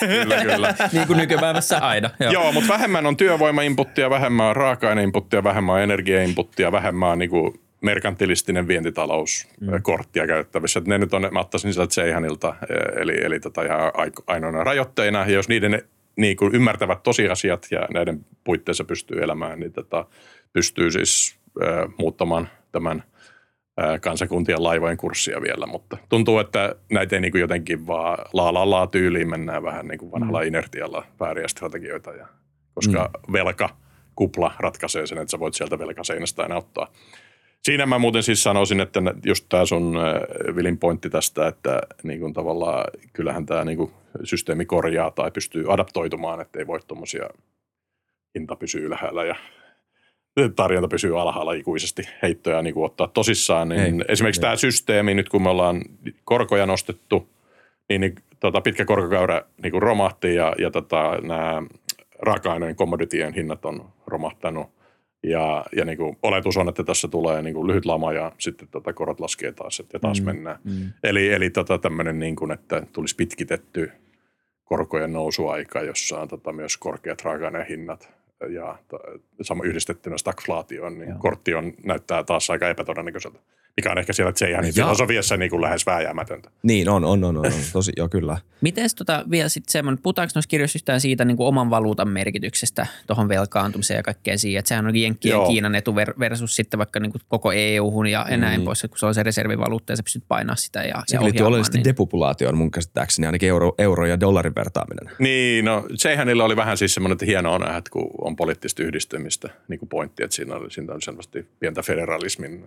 Kyllä. Niin kuin nykypäivässä aina. Joo, mutta vähemmän on työvoimainputtia, vähemmän on raaka-aineinputtia, vähemmän on energiainputtia, vähemmän on niinku merkantilistinen vientitalouskorttia käyttävissä. Et ne nyt on, mä ottaisin sieltä Zeihanilta, eli ihan ainoana rajoitteina, ja jos niiden niin kuin ymmärtävät tosiasiat ja näiden puitteissa pystyy elämään, niin pystyy siis muuttamaan tämän kansakuntien laivojen kurssia vielä, mutta tuntuu, että näitä ei niin kuin jotenkin vaan tyyliin mennään vähän niin kuin vanhalla inertialla vääriä strategioita, koska velka kupla ratkaisee sen, että sä voit sieltä velkaseinästä aina ottaa. Siinä mä muuten siis sanoisin, että just tää sun Vilin pointti tästä, että niin kuin tavallaan kyllähän tää niin kuin systeemi korjaa tai pystyy adaptoitumaan, ettei voi tommosia hinta pysyy ylhäällä ja tarjonta pysyy alhaalla ikuisesti heittoja niin kuin ottaa tosissaan. Niin ei, esimerkiksi tämä systeemi, nyt kun me ollaan korkoja nostettu, niin pitkä korkokäyrä niin kuin romahti ja nämä raaka-aineen commoditien hinnat on romahtanut. Ja niin kuin oletus on, että tässä tulee niin kuin lyhyt lama ja sitten korot laskee taas ja taas mennään. Eli tämmöinen, niin kuin, että tulisi pitkitetty korkojen nousuaika, jossa on myös korkeat raaka-aineen hinnat. Ja sama yhdistettynä stagflaatioon, niin kortti on, näyttää taas aika epätodennäköiseltä, mikä on ehkä siellä Zeihanin filosofiassa niin kuin lähes vääjäämätöntä. Niin, on. Tosi, joo, kyllä. Mites vielä sitten semmoinen, puhutaanko noissa kirjoissa yhtään siitä niin kuin oman valuutan merkityksestä tuohon velkaantumiseen ja kaikkeen siihen, että sehän on Jenkkien ja Kiinan etu versus sitten vaikka niin kuin koko EU-hun ja näin pois, kun se on se reservivaluutta ja sä pystyt painaa sitä ja se liittyy oleellisesti niin depopulaatioon mun käsittääkseni, ainakin euro ja dollarin vertaaminen. Niin, no Zeihanilla oli vähän siis semmoinen, että hienoa nähdä, että kun on poliittista yhdistymistä niin kuin pointti, että siinä on selvästi pientä federalismin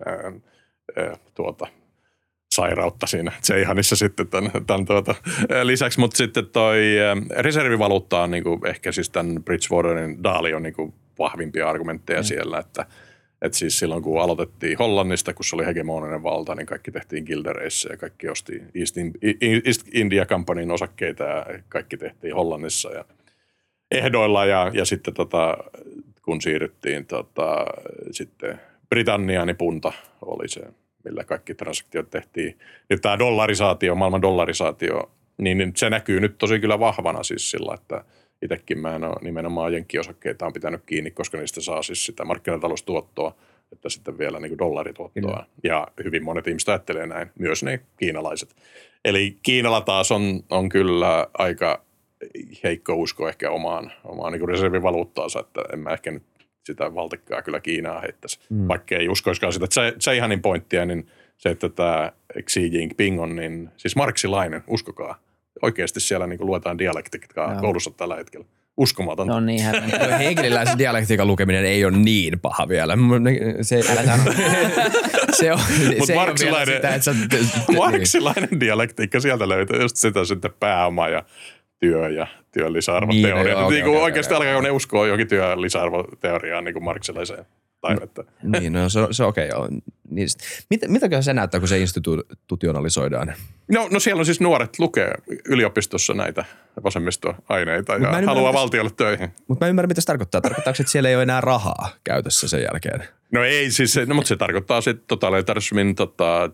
sairautta siinä Zeihanissa sitten tämän lisäksi. Mutta sitten toi reservivaluutta on niin kuin ehkä siis tämän Bridgewaterin Dalion niin kuin vahvimpia argumentteja siellä, että siis silloin kun aloitettiin Hollannista, kun se oli hegemoninen valta, niin kaikki tehtiin guildereissä ja kaikki osti East India Companyn osakkeita ja kaikki tehtiin Hollannissa ja ehdoilla ja sitten kun siirryttiin sitten Britanniaan, niin punta oli se, millä kaikki transaktiot tehtiin. Nyt tämä dollarisaatio, maailman dollarisaatio, niin se näkyy nyt tosi kyllä vahvana siis sillä, että itsekin mä en ole nimenomaan jenkkiosakkeita on pitänyt kiinni, koska niistä saa siis sitä markkinataloustuottoa, että sitten vielä niin kuin dollarituottoa. Ja hyvin monet ihmiset ajattelee näin, myös ne kiinalaiset. Eli Kiinalla taas on kyllä aika heikko usko ehkä omaan niin kuin reservivaluuttaansa, että en mä ehkä nyt sitä valtikkaa kyllä Kiinaa heittäisi, vaikka ei uskoisikaan sitä. Zeihanin pointtia, niin se, että tämä Xi Jinping on niin, siis marxilainen, uskokaa. Oikeasti siellä niin kuin luetaan dialektiikkaa koulussa tällä hetkellä. Uskomaton. No niin, herran. Hegeliläisen dialektiikan lukeminen ei ole niin paha vielä. Se ei ole vielä sitä, että marxilainen dialektiikka, sieltä löytyy just sitä sitten pääoma ja työ ja työn lisäarvoteoria. Alkaa ne uskoa johonkin työn lisäarvoteoriaan niin kuin marksilaiseen taidetta. Niin, no se okei. Niin, mitäköhän se näyttää, kun se institutionalisoidaan? No siellä on siis nuoret lukee yliopistossa näitä vasemmistoaineita ja haluaa valtiolle töihin. Mutta mä ymmärrän, mitä se tarkoittaa. Tarkoittaako, että siellä ei ole enää rahaa käytössä sen jälkeen? No ei siis, mutta se tarkoittaa sitten totalitarismin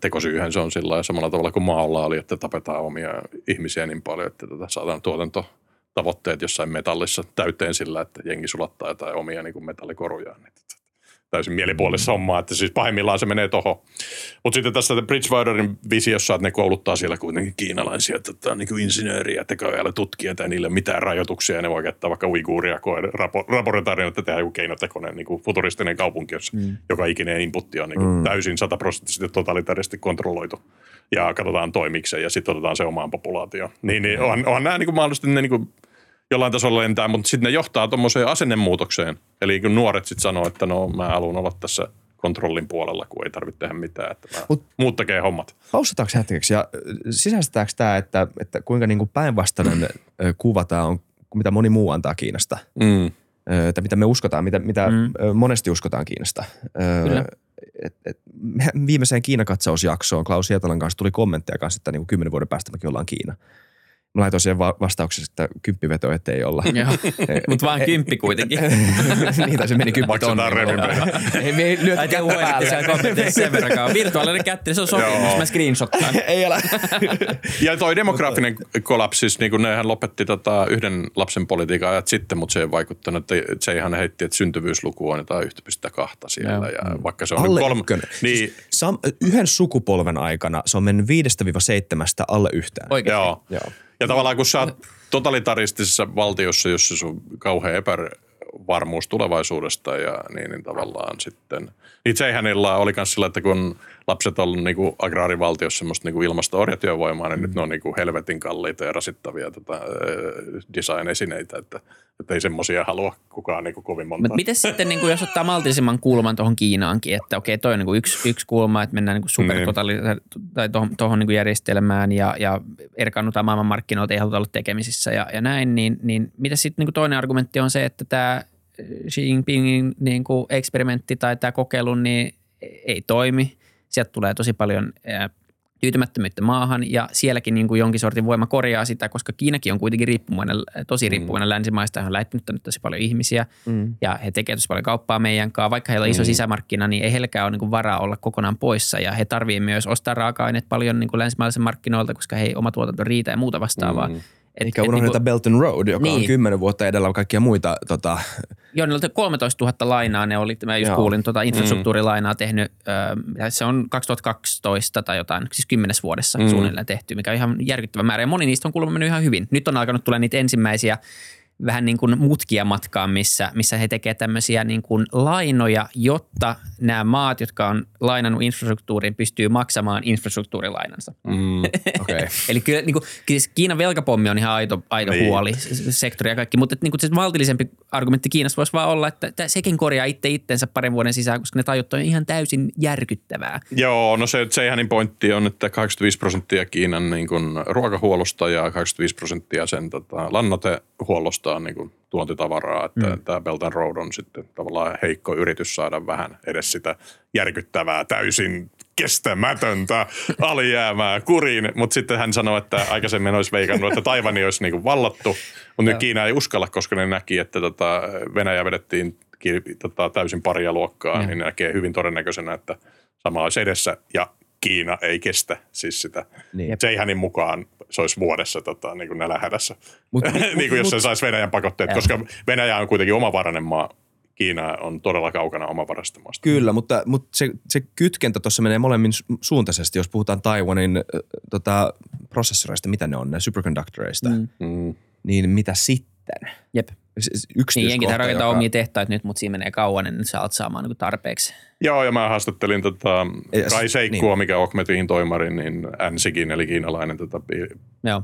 tekosyyhän. Se on sillä samalla tavalla kuin maalla oli, että tapetaan omia ihmisiä niin paljon, että saadaan tuotantotavoitteet jossain metallissa täyteen sillä, että jengi sulattaa jotain omia niin kuin metallikorujaan. Täysin mielipuolissa hommaa, että siis pahimmillaan se menee tohon. Mutta sitten tässä Bridgewaterin visiossa, että ne kouluttaa siellä kuitenkin kiinalaisia, että tämä on niin kuin insinööriä, tekoälyä, tutkijata ja niillä ei ole mitään rajoituksia ja ne voi käyttää vaikka uiguuria raportaarin, että tehdään joku keinotekoinen niin kuin futuristinen kaupunki, jossa joka ikinen inputti on niin kuin täysin 100% totalitaarisesti kontrolloitu ja katsotaan toimikseen ja sitten otetaan se omaan populaatioon. Niin onhan nämä niin kuin mahdollisesti ne niin kuin jollain tasolla lentää, mutta sitten ne johtaa tuommoiseen asennemuutokseen. Eli kun nuoret sitten sanoo, että no mä haluan olla tässä kontrollin puolella, kun ei tarvitse tehdä mitään, että muut tekee hommat. Pausataanko hetkeksi ja sisäistetäänkö tämä, että kuinka niin kuin päinvastainen kuva tämä on, mitä moni muu antaa Kiinasta? Että mitä me uskotaan, mitä monesti uskotaan Kiinasta. Kyllä. Viimeiseen Kiinakatsausjaksoon Klaus Hietalan kanssa tuli kommentteja kanssa, että niin kuin 10 vuoden päästä mekin ollaan Kiina. Mä laitoin siihen vastauksessa, että 10 vetoa ettei olla. Mutta vaan 10 kuitenkin. Niitä se meni 10 tonnia. Ei me lyöty kättä päälle. Se on kompetensi sen verran. Virtuaalinen kätti, se on sopimus. Mä screenshottaan. Ei ole. Ja toi demograafinen kollapsi, niin nehän lopetti yhden lapsen politiikan ajat sitten, mutta se ei vaikuttanut. Zeihan heitti, että syntyvyysluku on jotain 1,2 siellä. Ja vaikka se on alle 1. Niin yhden sukupolven aikana se on mennyt 5-7 alle 1. Oikein. Joo. Ja tavallaan kun sä oot totalitaristisessa valtiossa, jossa sun kauhean epävarmuus tulevaisuudesta ja niin tavallaan sitten. Niin Zeihänillä oli myös sillä, että kun lapset on ollut niinku agraarivaltiossa semmoista niinku ilmasto-orjatyövoimaa, niin nyt ne on niinku helvetin kalliita ja rasittavia design-esineitä, että ei semmoisia halua kukaan niinku kovin monta. Mutta miten sitten, niinku, jos ottaa maltillisemman kulman tuohon Kiinaankin, että okei, toi on niinku yksi kulma, että mennään niinku tuohon niinku järjestelmään ja erkaannutaan maailmanmarkkinoita, ei haluta olla tekemisissä ja näin, niin mitä sitten niinku toinen argumentti on se, että tämä Xi Jinpingin niinku eksperimentti tai tämä kokeilu niin ei toimi. Sieltä tulee tosi paljon tyytymättömyyttä maahan ja sielläkin niin kuin jonkin sortin voima korjaa sitä, koska Kiinakin on kuitenkin tosi riippuvainen länsimaista. He on lähtenyt tosi paljon ihmisiä ja he tekevät tosi paljon kauppaa meidän kanssa. Vaikka heillä on iso sisämarkkina, niin ei heilläkään ole niin kuin varaa olla kokonaan poissa ja he tarvitsevat myös ostaa raaka-aineet paljon niin kuin länsimaalaisen markkinoilta, koska he ei oma tuotanto riitä ja muuta vastaavaa. Eikä unohdeta niin Belt and Road, joka on 10 vuotta edellä kaikkia muita. Joo, ne oli 13 000 lainaa, ne oli, mä just kuulin, infrastruktuurilainaa tehnyt, se on 2012 tai jotain, siis 10 vuodessa suunnilleen tehty, mikä on ihan järkyttävä määrä. Ja moni niistä on kuulemma mennyt ihan hyvin. Nyt on alkanut tulla niitä ensimmäisiä vähän niin kuin mutkia matkaan, missä he tekevät tämmöisiä niin kuin lainoja, jotta nämä maat, jotka on lainannut infrastruktuuriin, pystyy maksamaan infrastruktuurilainansa. Okay. Eli kyllä niin kuin, siis Kiinan velkapommi on ihan aito huoli, sektori ja kaikki, mutta niin kuin se valtillisempi argumentti Kiinassa voisi vaan olla, että sekin korjaa itsensä parin vuoden sisään, koska ne tajut on ihan täysin järkyttävää. Joo, no se Zeihanin pointti on, että 85% Kiinan niin kuin ruokahuollosta ja 85% sen lannoitehuollosta on niin kuin tuontitavaraa, että tämä Belt and Road on sitten tavallaan heikko yritys saada vähän edes sitä järkyttävää, täysin kestämätöntä alijäämää kuriin. Mutta sitten hän sanoi, että aikaisemmin olisi veikannut, että Taiwani olisi niin kuin vallattu, mutta nyt Kiina ei uskalla, koska ne näki, että Venäjä vedettiin täysin paria luokkaa, niin ne näkee hyvin todennäköisenä, että sama olisi edessä ja Kiina ei kestä siis sitä. Zeihanin mukaan se olisi vuodessa niin kuin nälänhädässä, niin kuin jos se saisi Venäjän pakotteet, koska Venäjä on kuitenkin omavarainen maa. Kiina on todella kaukana omavarasta maasta. Kyllä, mutta se kytkentä tuossa menee molemmin suuntaisesti, jos puhutaan Taiwanin prosessoreista, mitä ne superconductoreista, niin mitä sitten? Jep. Niin, jenkin tarvitaan omia tehtaita nyt, mutta siinä menee kauan, niin sä alat saamaan niin tarpeeksi. Joo, ja mä haastattelin Kai Seikkua, mikä Okmetin toimari, niin NSIGin, eli kiinalainen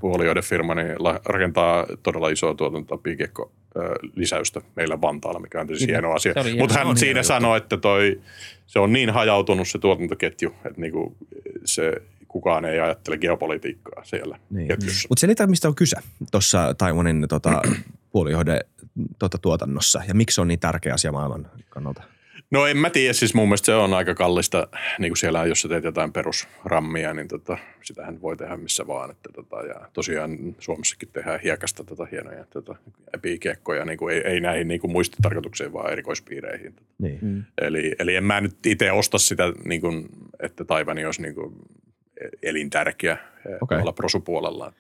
puolijoiden firma, niin rakentaa todella isoa tuotantopiikekko lisäystä meillä Vantaalla, mikä on tietysti hieno asia. Mutta hän siinä sanoi, että se on niin hajautunut se tuotantoketju, että niinku se kukaan ei ajattele geopolitiikkaa siellä ketjussa. Mutta selitä, mistä on kyse tuossa Taiwanin puolijohde tuotannossa ja miksi se on niin tärkeä asia maailman kannalta? No en mä tiedä, siis mun mielestä se on aika kallista, niin kuin siellä jos sä teet jotain perusrammia, niin sitähän voi tehdä missä vaan. Että ja tosiaan Suomessakin tehdään hiekasta hienoja piikekkoja, niin kuin ei näihin niin kuin muistitarkoituksiin, vaan erikoispiireihin. Eli en mä nyt itse osta sitä, niin kuin, että Taiwani olisi niin kuin elintärkeä tuolla prosupuolella.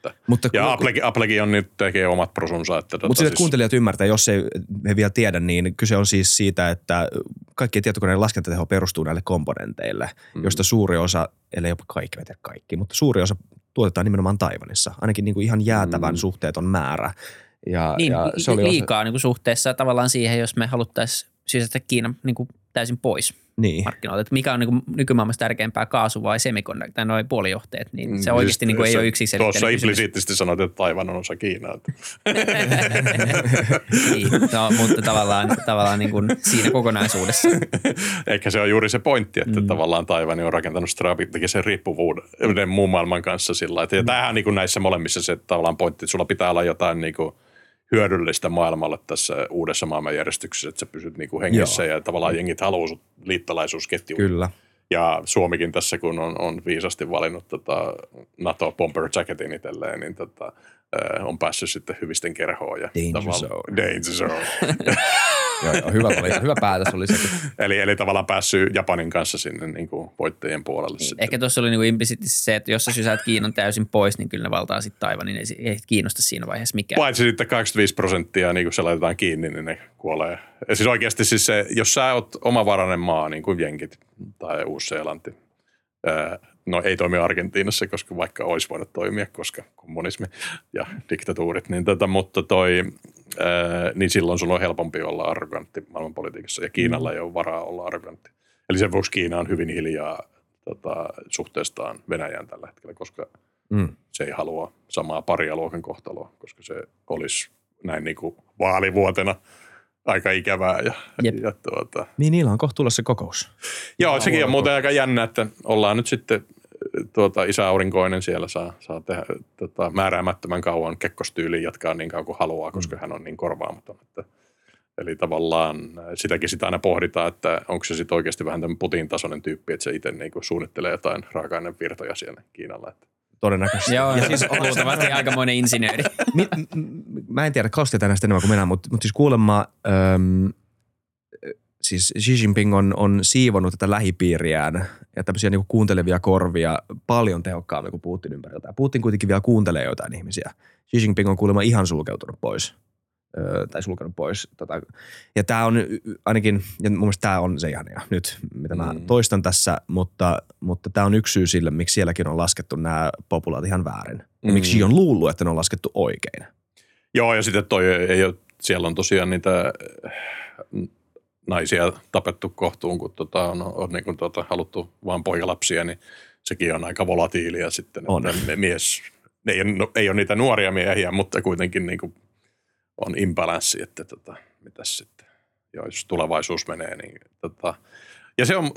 Ja Applekin on nyt tekee omat prosunsa. Mutta sille kuuntelijat ymmärtää, jos he vielä tiedä, niin kyse on siis siitä, että kaikkien tietokoneiden laskentateho perustuu näille komponenteille, joista suuri osa, ellei jopa kaikki, mutta suuri osa tuotetaan nimenomaan Taiwanissa. Ainakin niin kuin ihan jäätävän suhteeton määrä. Ja se oli liikaa niin kuin suhteessa tavallaan siihen, jos me haluttaisiin sysätä Kiinan niin kuin täysin pois. Markkinoilta, että mikä on niin nykymaailmassa tärkeämpää, kaasu vai semikonduktorit tai nuo puolijohteet, niin se oikeasti niin ei ole yksiselitteinen kysymys. Tuossa implisiittisesti sanoit, että Taiwan on osa Kiinaa. Niin, no, mutta tavallaan niin kuin siinä kokonaisuudessa. Ehkä se on juuri se pointti, että tavallaan Taiwan on rakentanut strategisen riippuvuuden muun maailman kanssa sillä tavalla. Ja tämähän on niin kuin näissä molemmissa se tavallaan pointti, että sulla pitää olla jotain niin kuin hyödyllistä maailmalle tässä uudessa maailmanjärjestyksessä, että sä pysyt niinku hengissä ja tavallaan jengit haluaa sut liittalaisuusketjuun. Kyllä. Ja Suomikin tässä, kun on viisasti valinnut NATO Bomber Jacketin itselleen, niin on päässyt sitten hyvisten kerhoon. Ja Danger Zone. Danger Zone. Joo, hyvä päätös oli sekin. Eli tavallaan päässyt Japanin kanssa sinne niin kuin voittajien puolelle. Niin. Ehkä tuossa oli niin kuin implisiittisesti se, että jos sä sysäät Kiinan täysin pois, niin kyllä ne valtaa sitten Taiwanin, niin ei kiinnosta siinä vaiheessa mikään. Paitsi sitten 25%, niin kun se laitetaan kiinni, niin ne kuolee. Ja siis oikeasti siis se, jos sä oot omavarainen maa, niin kuin jenkit tai Uusi-Seelanti, no ei toimi Argentiinassa, koska vaikka olisi voinut toimia, koska kommunismi ja diktatuurit, niin mutta niin silloin sun on helpompi olla arrogantti maailmanpolitiikassa ja Kiinalla ei ole varaa olla arrogantti. Eli sen vuoksi Kiina on hyvin hiljaa suhteestaan Venäjään tällä hetkellä, koska se ei halua samaa parialuokan kohtaloa, koska se olisi näin niin kuin vaalivuotena aika ikävää. Niin niillä on kohta tulossa kokous. Joo, sekin on muuten aika jännä, että ollaan nyt sitten isä Aurinkoinen siellä saa tehdä määräämättömän kauan kekkostyyliin jatkaa niin kauan kuin haluaa, koska hän on niin korvaamaton. Eli tavallaan sitäkin sitä aina pohditaan, että onko se sitten oikeasti vähän tämän Putin tasoinen tyyppi, että se itse niin kuin suunnittelee jotain raaka-ainevirtoja siellä Kiinalla. Todennäköisesti. Joo, siis on luultavasti aikamoinen insinööri. Mä en tiedä, Klaus tietää näistä enemmän kuin minä, mutta siis kuulemma, siis Xi Jinping on siivonut tätä lähipiiriään ja tämmöisiä niin kuin kuuntelevia korvia paljon tehokkaammin kuin Putin ympäriltä. Putin kuitenkin vielä kuuntelee jotain ihmisiä. Xi Jinping on kuulemma ihan sulkeutunut pois. Ja tämä on ainakin, ja mun mielestä tämä on se ihania nyt, mitä mä toistan tässä, mutta tämä on yksi syy sille, miksi sielläkin on laskettu nämä populaat ihan väärin. Ja miksi on luullut, että ne on laskettu oikein. Joo, ja sitten toi ei ole, siellä on tosiaan niitä naisia tapettu kohtuun, kun on niin kuin haluttu vaan poikalapsia, niin sekin on aika volatiilia sitten. On. Että mies, ne ei ole niitä nuoria miehiä, mutta kuitenkin niin kuin on imbalanssi, että mitäs sitten, jos tulevaisuus menee, niin Ja se on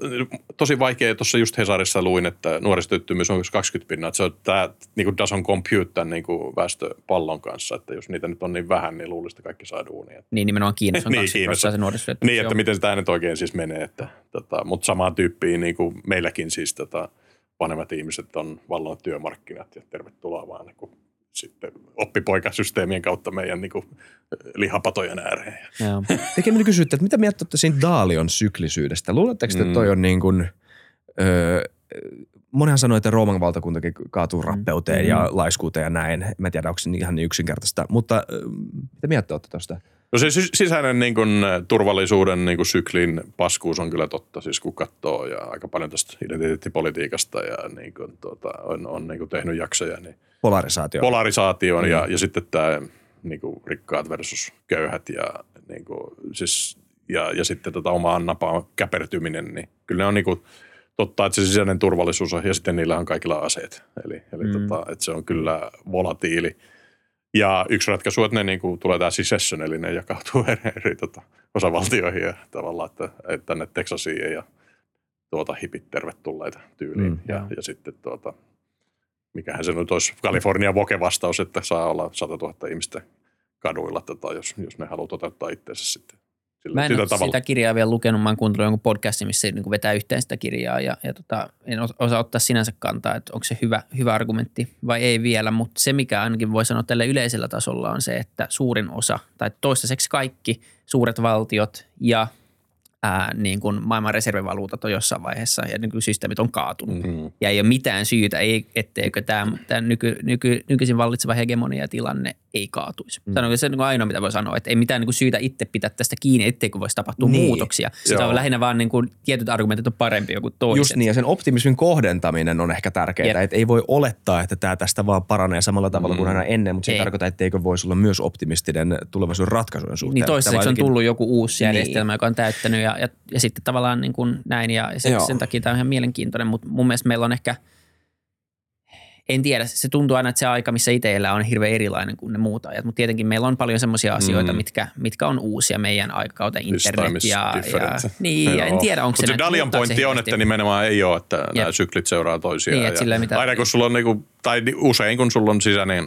tosi vaikea, tuossa just Hesarissa luin, että nuorisotyöttömyys on 20%, että se on tämä niin Dason Computer niin väestöpallon kanssa, että jos niitä nyt on niin vähän, niin luulista kaikki saa duunia. Niin nimenomaan Kiinassa on 20% se nuorisotyöttömyys. Niin, että miten sitä nyt oikein siis menee, että mutta samaan tyyppiin niin kuin meilläkin siis vanhemmat ihmiset on vallannut työmarkkinat ja tervetuloa vaan niin sitten oppipoikasysteemien kautta meidän niin kuin lihapatojen ääreen. Tekin minä kysytte, että mitä mieltä olette siinä Dalion syklisyydestä? Luuletteko, että toi on niin kuin, monihan sanoi, että Rooman valtakuntakin kaatuu rappeuteen ja laiskuuteen ja näin. Mä en tiedä, onko se ihan niin yksinkertaista, mutta mitä mieltä olette tuosta? No se sisäinen niin kuin, turvallisuuden niin kuin, syklin paskuus on kyllä totta, siis kun katsoo ja aika paljon tästä identiteettipolitiikasta ja niin kuin, on niin kuin, tehnyt jaksoja. Niin polarisaatioon ja sitten tämä niin kuin, rikkaat versus köyhät ja, niin kuin, siis, ja sitten omaan napaan käpertyminen, niin kyllä ne on niin kuin, totta, että se sisäinen turvallisuus on ja sitten niillä on kaikilla aseet, eli että se on kyllä volatiili. Ja yksi ratkaisu, että ne niinku tulee tämä secession, eli ne jakautuu eri osavaltioihin ja tavallaan, että tänne Teksasiin ja hipit tervetulleita tyyliin. Ja sitten mikähän se nyt olisi Kalifornian woke-vastaus, että saa olla 100 000 ihmistä kaduilla, jos ne haluaa toteuttaa itseensä sitten. Mä en ole sitä kirjaa vielä lukenut, mä oon kuuntelut jonkun podcastin, missä se vetää yhteen sitä kirjaa ja en osaa ottaa sinänsä kantaa, että onko se hyvä argumentti vai ei vielä, mutta se mikä ainakin voi sanoa tällä yleisellä tasolla on se, että suurin osa tai toistaiseksi kaikki suuret valtiot ja niin kuin maailman reservivaluutat on jossain vaiheessa ja nykysysteemit on kaatunut ja ei ole mitään syytä, etteikö tämä nykyisin vallitseva hegemoniatilanne ei kaatuisi. Sanoin, se on niin ainoa, mitä voi sanoa, että ei mitään niin syytä itse pitää tästä kiinni, etteikö voisi tapahtua muutoksia. Se on lähinnä vaan niin kuin, tietyt argumentit on parempia kuin toiset. Just niin, ja sen optimismin kohdentaminen on ehkä tärkeää, että ei voi olettaa, että tämä tästä vaan paranee samalla tavalla kuin aina ennen, mutta se ei tarkoita, etteikö voisi olla myös optimistinen tulevaisuuden ratkaisujen suhteen. Niin toistaiseksi on tullut joku uusi järjestelmä, joka on täyttänyt ja sitten tavallaan niin kuin näin ja sen takia tämä on ihan mielenkiintoinen, mutta mun mielestä meillä on ehkä, en tiedä, se tuntuu aina, että se aika, missä itse elää, on hirveän erilainen kuin ne muut ajat, mutta tietenkin meillä on paljon semmoisia asioita, mitkä on uusia meidän aikakauteen, internet ja en tiedä, onko se näin. Mutta se Dalian pointti on, että nimenomaan ei ole, että nämä syklit seuraa toisiaan. Niin, aina kun sulla on, niinku, tai usein kun sulla on sisäinen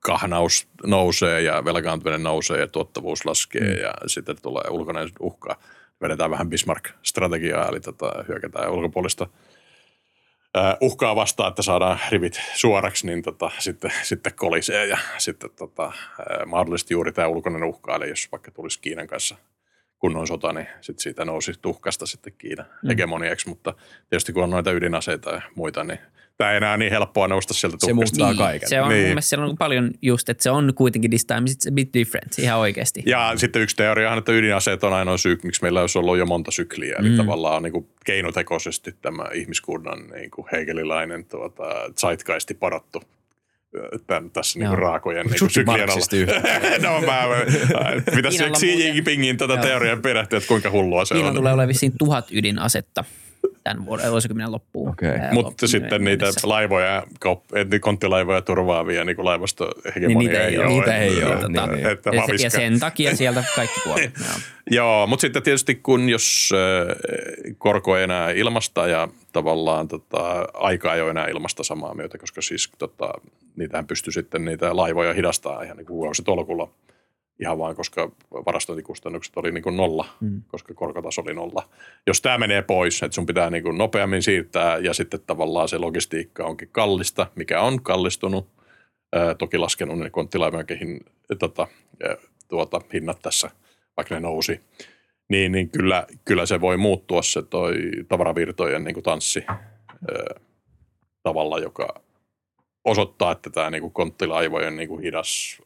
kahnaus nousee ja velkaantuminen nousee ja tuottavuus laskee ja sitten tulee ulkoinen uhka. Vedetään vähän Bismarck-strategiaa, eli hyökätään ulkopuolista uhkaa vastaan, että saadaan rivit suoraksi, niin sitten kolisee ja sitten mahdollisesti juuri tämä ulkoinen uhka, eli jos vaikka tulisi Kiinan kanssa kunnon sota, niin sitten siitä nousi tuhkasta sitten Kiina hegemoniaksi, mutta tietysti kun on noita ydinaseita ja muita, niin tämä ei enää niin helppoa nousta sieltä tuhkasta kaiken. Se on mun mielestä siellä on paljon just, että se on kuitenkin this time it's a bit different, ihan oikeasti. Ja sitten yksi teoriahan, että ydinaseet on ainoa syy, miksi meillä olisi ollut jo monta sykliä. Eli tavallaan niin kuin keinotekoisesti tämä ihmiskunnan niin kuin hegeliläinen zeitgeisti parattu tässä niin kuin raakojen niin kuin syklien alla. No mä pitäisi Xi Jinpingin teoriaa perehtyä, että kuinka hullua se on. Kiinan tulee olemaan vissiin 1000 ydinasetta. tämän vuosikymmenen loppuun. Okay. Mutta sitten niitä laivoja, konttilaivoja turvaavia niin laivastohegemonia ei ole. Ja sen takia sieltä kaikki kuolee. Joo, mutta sitten tietysti kun jos korko ei enää ilmasta ja tavallaan aika ei ole enää ilmasta samaa myötä, koska siis niitähän pystyy sitten niitä laivoja hidastamaan ihan niin kuin vuositolkulla. Ihan vaan, koska varastointikustannukset oli niin kuin nolla, koska korkotaso oli nolla. Jos tämä menee pois, että sun pitää niin kuin nopeammin siirtää ja sitten tavallaan se logistiikka onkin kallista, mikä on kallistunut, toki laskenut niin konttilaivojenkin hinnat tässä, vaikka ne nousi, niin kyllä se voi muuttua se toi tavaravirtojen niin kuin tanssi tavalla, joka osoittaa, että tämä niin kuin konttilaivojen niin kuin hidas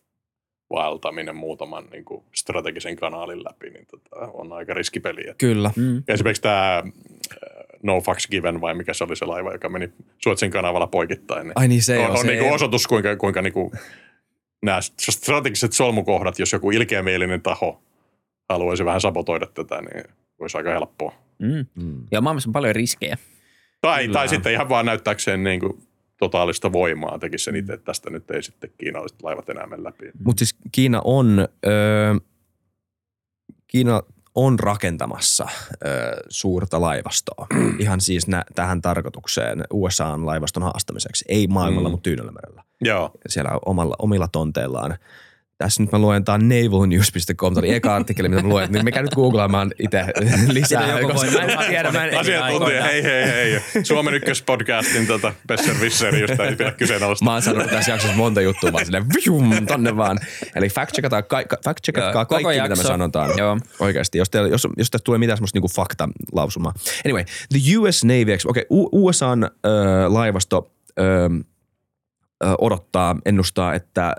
vaeltaminen muutaman niin kuin strategisen kanaalin läpi, niin on aika riskipeliä. Kyllä. Esimerkiksi tämä No Fucks Given, vai mikä se oli se laiva, joka meni Suotsin kanavalla poikittain. Niin, ai niin, se on niin kuin osoitus, kuinka niin kuin nämä strategiset solmukohdat, jos joku ilkeämielinen taho haluaisi vähän sabotoida tätä, niin olisi aika helppoa. Ja maailmassa on paljon riskejä. Tai sitten ihan vaan näyttääkseen niin kuin totaalista voimaa tekisi sen itse, että tästä nyt ei sitten kiinalaiset laivat enää mene läpi. Mutta siis Kiina on rakentamassa suurta laivastoa. Ihan siis tähän tarkoitukseen USA:n laivaston haastamiseksi. Ei maailmalla, mutta Tyynellämerellä. Joo. Siellä omilla tonteillaan. Tässä nyt mä luen, tämä navalnews.com, tämä oli eka artikkeli, mitä mä luen, niin mikä nyt googlaamaan itse lisää. Asiantuntija, hei. Suomen ykköspodcastin Pesser Visseri, josta ei pidä kyseenalaista. Mä oon sanonut tässä jaksossa monta juttua, vaan silleen vjum, tonne vaan. Eli fact-checkatkaa kaikki, mitä me sanotaan. Oikeasti, jos tästä tulee mitään semmoista niinku faktalausumaa. Anyway, the US Navy, okei, USA:n laivasto ennustaa, että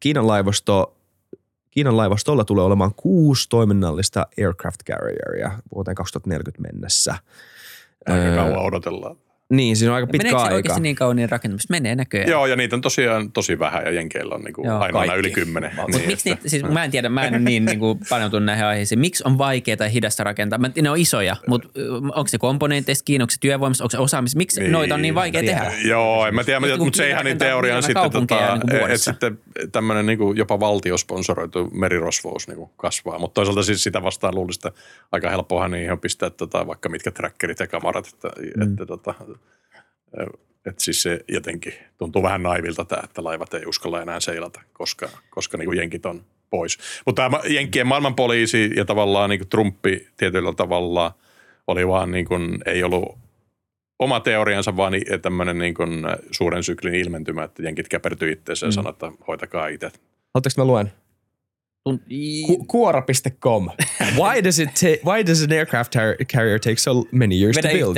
Kiinan laivastolla tulee olemaan 6 toiminnallista aircraft carrieria vuoteen 2040 mennessä. Aika kauan odotellaan. Niin, siinä on aika pitkä aika. Meneekö se oikeasti niin kauan niin rakentamista? Menee näköjään. Joo, ja niitä on tosiaan tosi vähän ja jenkeillä on niinku aina yli 10. Mutta miksi niitä, siis mä en tiedä, mä en ole niin niinku paneutunut näihin aiheisiin. Miksi on vaikeaa tai hidasta rakentaa? Ne on isoja, mutta onko se komponenteista kiinni, onko se työvoimassa, onko se osaamisessa? Miksi noita on niin vaikea tehdä? Joo, en mä tiedä, mutta se ihan niin teoriaan sitten, että sitten tämmöinen niinku jopa valtiosponsoroitu merirosvous niinku kasvaa. Mutta toisaalta siis sitä vastaan luulista aika helppohan niihin pistää vaikka mitkä trackerit ja kamarat, että että siis se jotenkin tuntuu vähän naivilta tämä, että laivat ei uskalla enää seilata, koska niin kuin jenkit on pois. Mutta tämä jenkkien maailmanpoliisi ja tavallaan niin kuin Trumpi tietyllä tavalla oli vaan niin kuin, ei ollut oma teoriansa, vaan tämmöinen niin kuin suuren syklin ilmentymä, että jenkit käpertyy itseensä ja sanoi, että hoitakaa itse. Haluatteko mä luen? Kuora.com. Why does an aircraft carrier take so many years to build?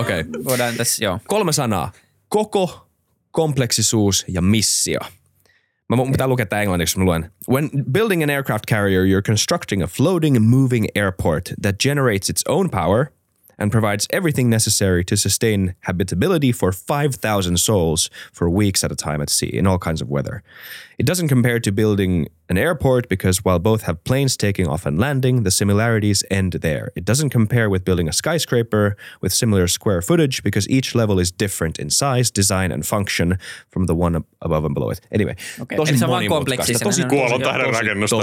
Okay. Kolme sanaa. Koko, kompleksisuus ja missio. Mä pitää lukea tää englanniksi, mä luen. When building an aircraft carrier, you're constructing a floating and moving airport that generates its own power and provides everything necessary to sustain habitability for 5,000 souls for weeks at a time at sea in all kinds of weather. It doesn't compare to building an airport because while both have planes taking off and landing, the similarities end there. It doesn't compare with building a skyscraper with similar square footage because each level is different in size, design and function from the one above and below it. Anyway, okay. Tosi monimutkaista. Tosi kuolontähden rakennusta.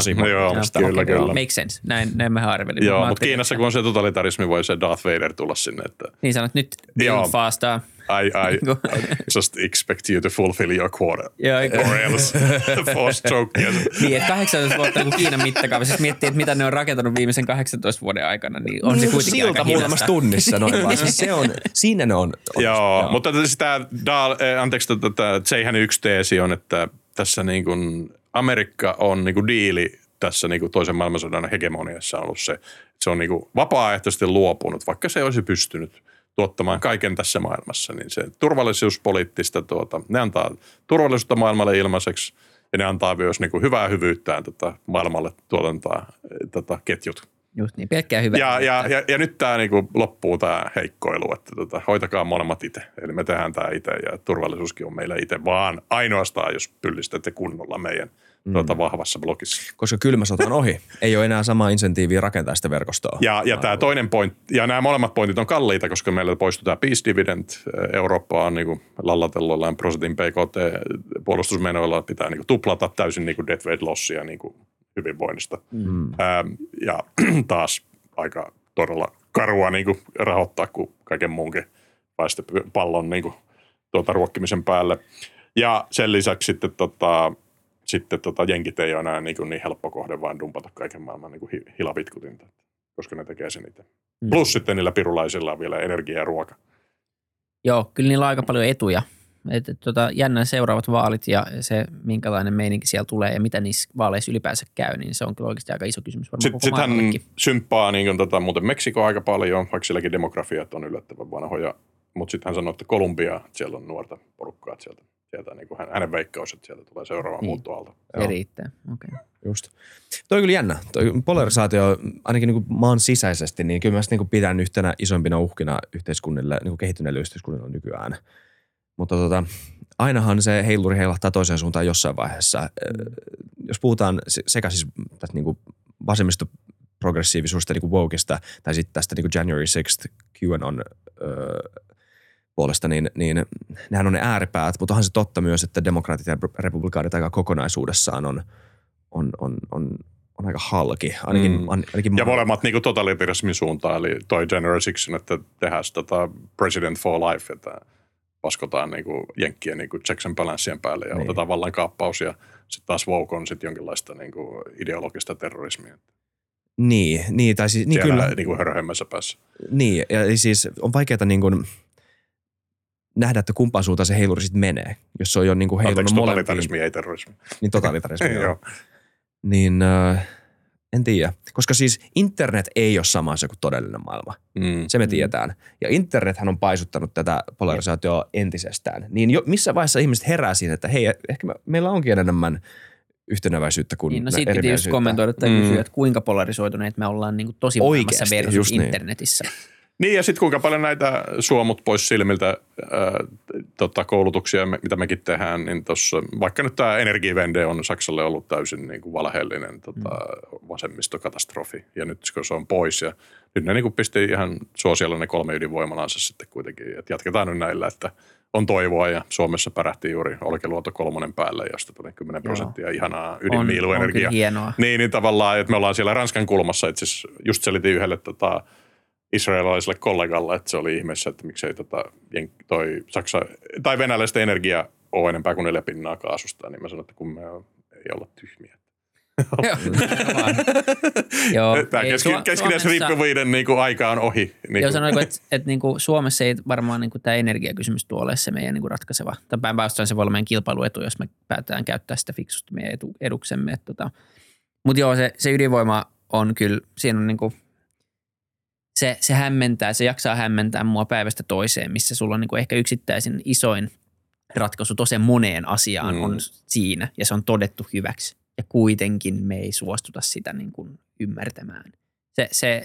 Kyllä. Makes sense. Näin mä harvelin. Joo, mutta Kiinassa kun on se totalitarismi, voi se Darth Vader tulla sinne. Että niin sanot, nyt build faster. I just expect you to fulfill your quota. Or else the force choke. Niin, että 18 vuotta kun Kiinan mittakaavassa, jos miettii, että mitä ne on rakentanut viimeisen 18 vuoden aikana, niin on se kuitenkin silta aika muutamassa tunnissa noin vaan. Se on, siinä ne on. Joo, mutta Zeihanin yksi teesi on, että tässä niin kuin Amerikka on niin kuin diili tässä niin kuin toisen maailmansodan hegemoniassa on ollut se, että se on niin kuin vapaaehtoisesti luopunut, vaikka se olisi pystynyt tuottamaan kaiken tässä maailmassa, niin se turvallisuuspoliittista, ne antaa turvallisuutta maailmalle ilmaiseksi, ja ne antaa myös niin kuin hyvää hyvyyttään maailmalle tuotantaa ketjut. Just niin, pelkkää hyvää. Ja nyt tämä niin kuin loppuu tämä heikkoilu, että hoitakaa molemmat itse. Eli me tehdään tämä itse, ja turvallisuuskin on meillä itse, vaan ainoastaan, jos pyllistätte kunnolla meidän vahvassa blogissa. Koska kylmä sota on ohi. Ei ole enää samaa insentiiviä rakentaa sitä verkostoa. Ja tämä toinen pointti, ja nämä molemmat pointit on kalliita, koska meillä poistuu tämä peace dividend. Eurooppa on niin lallatelloillaan prosentin PKT-puolustusmenoilla, pitää niin tuplata täysin niin death weight lossia niin hyvinvoinnista. Ja taas aika todella karua niin kuin rahoittaa kuin kaiken muunkin väestöpallon niin ruokkimisen päälle. Ja sen lisäksi sitten jenkit ei ole enää niin helppo kohde vaan dumpata kaiken maailman niin hilavitkutinta, koska ne tekee sen itse. Plus sitten niillä pirulaisilla on vielä energia ja ruoka. Joo, kyllä niillä on aika paljon etuja. Jännän seuraavat vaalit ja se, minkälainen meininki siellä tulee ja mitä niissä vaaleissa ylipäänsä käy, niin se on kyllä oikeasti aika iso kysymys varmaan koko maailmallekin. Sittenhän symppaa niin muuten Meksikoa aika paljon, vaikka silläkin demografiat on yllättävän vanhoja. Mutta sitten hän sanoi, että Kolumbia, että siellä on nuorta porukkaa, että sieltä niin kuin hänen veikkaus, että sieltä tulee seuraava muuttoaalto. Se riittää, okei. Okay. Just. Toi kyllä jännä. Toi polarisaatio, ainakin niin kuin maan sisäisesti, niin kyllä mä sitä niin pidän yhtenä isoimpina uhkina yhteiskunnille, niin kuin kehittyneille yhteiskunnille nykyään. Mutta ainahan se heiluri heilahtaa toiseen suuntaan jossain vaiheessa. Jos puhutaan sekä siis tästä niin kuin vasemmistoprogressiivisuudesta, niin kuin wokeista, tai sitten tästä niin kuin January 6th QAnon puolesta, niin nehän on ne ääripäät, mutta onhan se totta myös, että demokraatit ja republikaanit aika kokonaisuudessaan on aika halki. Ainakin ja molemmat niin kuin totalitarismin suuntaan, eli toi January 6th, että tehdään President for Life, että paskotaan niinku jenkkien niinku checks and balancien päälle ja otetaan vallankaappaus ja sitten taas woke on sit jonkinlaista niinku ideologista terrorismia. Niin tai siis siellä kyllä niinku hörhöhemmässä päässä. Niin ja siis on vaikeata niinku nähdä, että kumpaan suuntaan se heiluri sitten menee, jos se on jo niinku heilunut molempiin. Totalitarismi ei terrorismi. Niin totalitarismi. Joo. Niin en tiedä, koska siis internet ei ole sama asia kuin todellinen maailma. Se me tiedetään. Ja internethän on paisuttanut tätä polarisaatiota entisestään. Niin jo, missä vaiheessa ihmiset herää siihen, että hei, ehkä meillä onkin enemmän yhtenäväisyyttä kuin erilaisuutta. Siitä piti just kommentoida tai kysyä, että kuinka polarisoituneet me ollaan niin kuin tosi maailmassa versus internetissä. Niin ja sitten kuinka paljon näitä suomut pois silmiltä koulutuksia, mitä mekin tehdään, niin tuossa vaikka nyt tämä Energiewende on Saksalle ollut täysin niin kuin valheellinen vasemmistokatastrofi ja nyt kun se on pois ja nyt ne niin kuin pisti ihan suosiolla ne 3 ydinvoimalansa sitten kuitenkin, että jatketaan nyt näillä, että on toivoa ja Suomessa pärähti juuri Olkiluoto 3 päälle, josta tuli 10% ihanaa ydinviiluenergiaa. Niin tavallaan, että me ollaan siellä Ranskan kulmassa itse asiassa just selitin yhdelle israelilaiselle kollegalle, että se oli ihmeessä, että miksei toi Saksa tai venäläistä energiaa ole enempää kuin 4% kaasusta, niin mä sanoin, että kun me ei olla tyhmiä. Tämä keskinäisriippuvuuden niinku aika on ohi. Joo, sanoinko, että niinku Suomessa ei varmaan niinku tämä energiakysymys tuo ole se meidän niinku ratkaiseva. Tämän päästään se voi olla meidän kilpailuetu, jos me päätetään käyttää sitä fiksusti meidän eduksemme. Mutta joo, se ydinvoima on kyllä, siinä on niinku se hämmentää, se jaksaa hämmentää mua päivästä toiseen, missä sulla on niinku ehkä yksittäisen isoin ratkaisu tosi moneen asiaan on siinä ja se on todettu hyväksi. Ja kuitenkin me ei suostuta sitä niinku ymmärtämään. Se,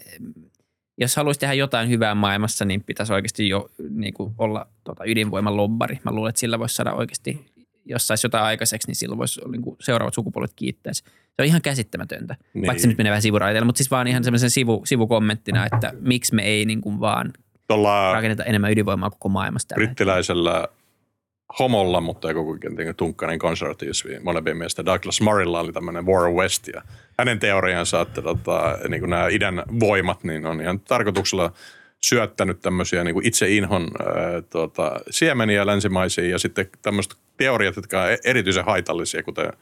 jos haluaisi tehdä jotain hyvää maailmassa, niin pitäisi oikeasti jo niinku olla ydinvoiman lobbari. Mä luulen, että sillä voisi saada oikeasti, jos saisi jotain aikaiseksi, niin silloin voisi niinku seuraavat sukupolvet kiittäisi. Se on ihan käsittämätöntä, vaikka se nyt menee vähän sivuraiteille, mutta siis vaan ihan semmoisen sivukommenttina, että miksi me ei niin kuin vaan rakenneta enemmän ydinvoimaa koko maailmasta. Brittiläisellä homolla, mutta ei koko tunkkainen konservatiivi, molempien mielestä Douglas Murraylla oli tämmöinen War on the West, ja hänen teoriansa, että niin kuin nämä idän voimat niin on ihan tarkoituksella syöttänyt tämmöisiä niin kuin itse inhon siemeniä länsimaisiin, ja sitten tämmöiset teoriat, jotka on erityisen haitallisia, kuten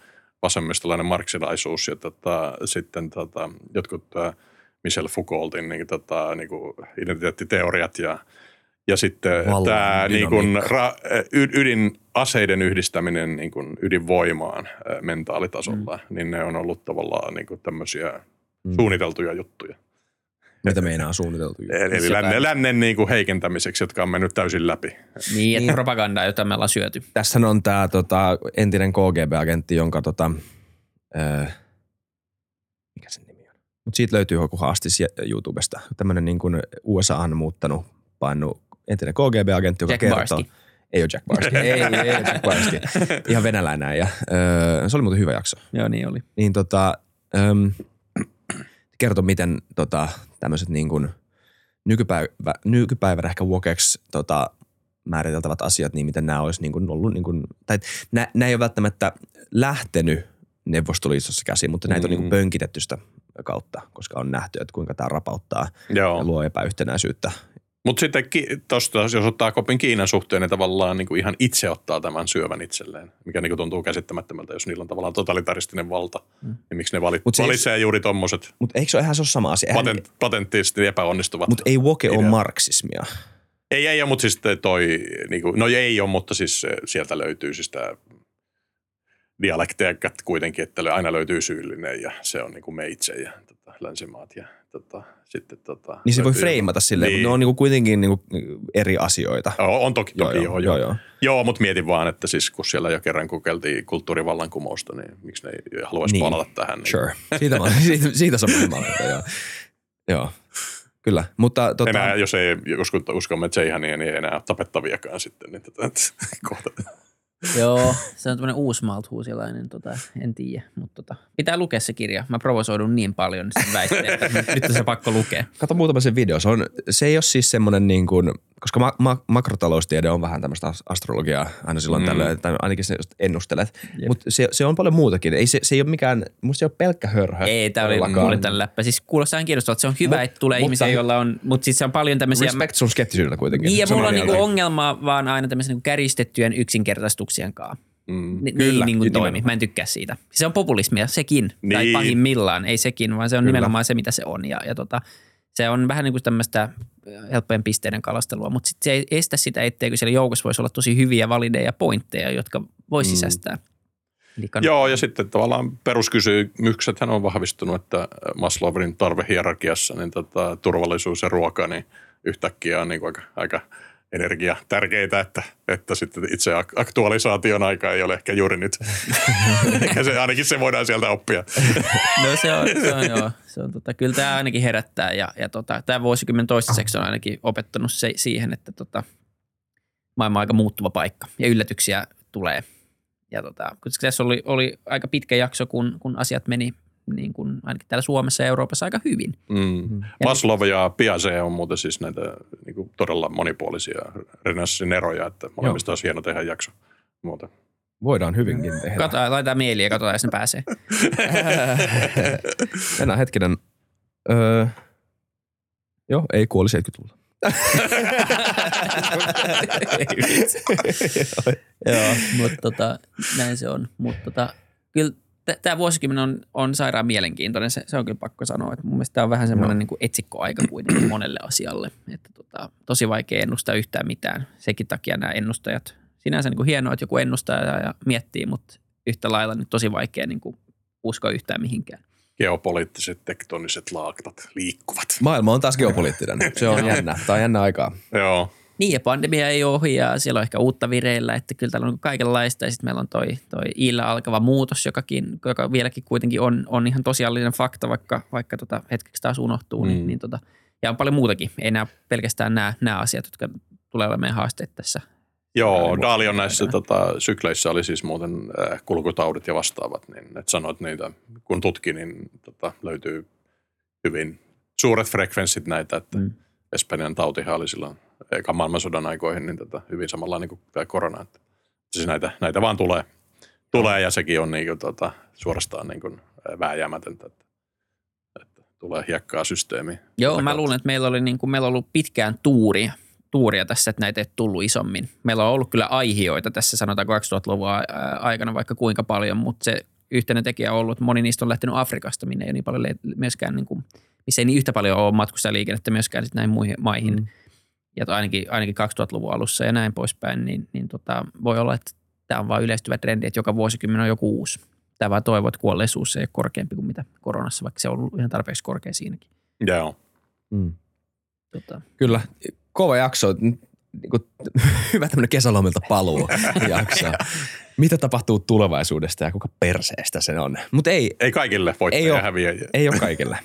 vasemmistolainen marksilaisuus ja sitten jotkut Michel Foucaultin niinku identiteettiteoriat ja sitten tämä niinkun ydinaseiden yhdistäminen niinkun ydinvoimaan mentaalitasolla, niin ne on ollut tavallaan niinku tämmöisiä suunniteltuja juttuja. Mitä meinaa suunniteltuja? Eli lännen niinku heikentämiseksi, jotka on mennyt täysin läpi. Niin, että propagandaa, jota me ollaan syöty. Tässähän on tämä entinen KGB-agentti, jonka mikä sen nimi on? Mutta siitä löytyy joku haastis YouTubesta. Tämmöinen niin kuin USA on muuttanut, painu entinen KGB-agentti, joka kertoo. Ei ole Jack Barsky. ei ole Jack Barsky. Ihan venäläinen äijä. Se oli muuten hyvä jakso. Joo, niin oli. Niin kertoi, miten tämmöiset niin kuin nykypäivänä ehkä wokeksi määriteltävät asiat, niin miten nämä olisi niin kuin ollut, niin kuin, tai nämä ei ole välttämättä lähtenyt Neuvostoliitossa käsiin, mutta näitä on niin kuin pönkitetty sitä kautta, koska on nähty, että kuinka tämä rapauttaa ja luo epäyhtenäisyyttä. Mutta sitten tuosta, jos ottaa kopin Kiinan suhteen, niin tavallaan niinku ihan itse ottaa tämän syövän itselleen, mikä niinku tuntuu käsittämättömältä, jos niillä on tavallaan totalitaristinen valta. Niin miksi ne valitsee juuri tommoset? Mutta eikö se ole ihan sama asia? Patenttisesti epäonnistuvat. Mutta ei woke ole marksismia. Ei ole, mutta siis sieltä löytyy siis tämä dialekteekat kuitenkin, että aina löytyy syyllinen ja se on niinku me itse ja länsimaat ja sitten Niin se voi freimata silleen, niin. Mutta ne on niinku kuitenkin niinku eri asioita. On toki joo. Joo, mutta mietin vaan, että siis kun siellä jo kerran kokeiltiin kulttuurivallankumousta, niin miksi ne ei haluaisi palata tähän. Niin. Sure, siitä samanlaista, joo. Joo, kyllä. Mutta, enää, jos ei uskomme Zeihania, niin ei enää tapettaviakaan sitten, niin kohdataan. Joo, se on tämmöinen uusmalthuusilainen, en tiedä, mutta pitää lukea se kirja. Mä provosoidun niin paljon sen väitteen, että nyt on se pakko lukea. Kato muutama sen video. Se ei ole siis semmoinen niin kuin, koska makrotaloustiede on vähän tämmöistä astrologiaa aina silloin tällöin, tai ainakin se ennustelet. Mutta se on paljon muutakin. Se ei ole mikään, musta se ei ole pelkkä hörhö. Ei, tää oli mulle tämän läppä. Siis kuulostaa ihan kiinnostavaa, että se on hyvä, että tulee ihmisiä, joilla on, mutta siis se on paljon tämmöisiä. Respect sun skeptisyydellä kuitenkin. Niin, ja mulla on niinku ongelmaa vaan aina tämmöisiä niinku kärjistettyjen yksinkertaistuksia. Kyllä, niin kuin toimi. Mä en tykkää siitä. Se on populismia, sekin. Niin. Tai pahimmillaan, ei sekin, vaan se on nimenomaan se, mitä se on. Ja se on vähän niin kuin tämmöistä helppojen pisteiden kalastelua, mutta sit se ei estä sitä, etteikö siellä joukossa voisi olla tosi hyviä valideja pointteja, jotka voi sisäistää. Joo, ja sitten tavallaan peruskysymyksethän on vahvistunut, että Maslowin tarvehierarkiassa niin turvallisuus ja ruoka niin yhtäkkiä on niin kuin aika energia tärkeitä, että sitten itse aktualisaation aika ei ole ehkä juuri nyt. Ainakin se voidaan sieltä oppia. No se on joo. Se on, kyllä tämä ainakin herättää ja tämä vuosikymmen toistaiseksi on ainakin opettanut siihen, että maailma on aika muuttuva paikka ja yllätyksiä tulee. Ja koska tässä oli aika pitkä jakso, kun asiat meni niin kuin ainakin täällä Suomessa ja Euroopassa aika hyvin. Maslow ja Piaget on muuten siis näitä niin kuin todella monipuolisia renässin eroja, että molemmista olisi hieno tehdä jakso muuten. Voidaan hyvinkin tehdä. Laitetaan mieliä ja katsotaan, jos ne pääsee. Enää hetkinen. Joo, ei kuoli 70-luvulla. Joo, mutta näin se on. Mutta kyllä tämä vuosikymmen on sairaan mielenkiintoinen, se on kyllä pakko sanoa, että mun mielestä tämä on vähän semmoinen niin kuin etsikkoaika kuitenkin monelle asialle, että tosi vaikea ennustaa yhtään mitään, senkin takia nämä ennustajat, sinänsä niin kuin hienoa, että joku ennustaa ja miettii, mutta yhtä lailla nyt tosi vaikea niin kuin uskoa yhtään mihinkään. Geopoliittiset tektoniset laaktat liikkuvat. Maailma on taas geopoliittinen, se on jännä, tämä on jännä aikaa. Joo. Niin, ja pandemia ei ole ohi ja siellä on ehkä uutta vireillä, että kyllä täällä on kaikenlaista ja sitten meillä on toi iillä alkava muutos, joka vieläkin kuitenkin on ihan tosiallinen fakta, vaikka hetkeksi taas unohtuu. Ja on paljon muutakin, ei nämä pelkästään nämä asiat, jotka tulee olemaan haasteet tässä. Joo, Dalion näissä sykleissä oli siis muuten kulkutaudit ja vastaavat, niin et sanoit niitä, kun tutki, niin löytyy hyvin suuret frekvenssit näitä, että Espanjan tautihan oli silloin ekan maailmansodan aikoihin, niin hyvin samanlainen kuin tämä korona. Että siis näitä vaan tulee ja sekin on niin kuin, suorastaan niin kuin vääjäämätöntä, että tulee hiekkaa systeemiin. Joo, mä luulen, että meillä on ollut pitkään tuuria tässä, että näitä ei tullut isommin. Meillä on ollut kyllä aihioita tässä sanotaan 2000-luvun aikana vaikka kuinka paljon, mutta se yhtenä tekijä on ollut, että moni niistä on lähtenyt Afrikasta, minne ei ole niin paljon myöskään, niin kuin, missä ei niin yhtä paljon ole matkustajaliikennettä myöskään sitten näihin muihin maihin. Ja ainakin 2000-luvun alussa ja näin poispäin, niin voi olla, että tämä on vaan yleistyvä trendi, että joka vuosikymmen on joku uusi. Tämä vaan toivoo, että kuolleisuus ei ole korkeampi kuin mitä koronassa, vaikka se on ollut ihan tarpeeksi korkea siinäkin. Joo. Kyllä, kova jakso. Hyvä tämmöinen kesälomilta paluu jakso. Mitä tapahtuu tulevaisuudesta ja kuinka perseestä se on? Mut ei kaikille voittajia ja häviäjiä. Ei ole kaikille,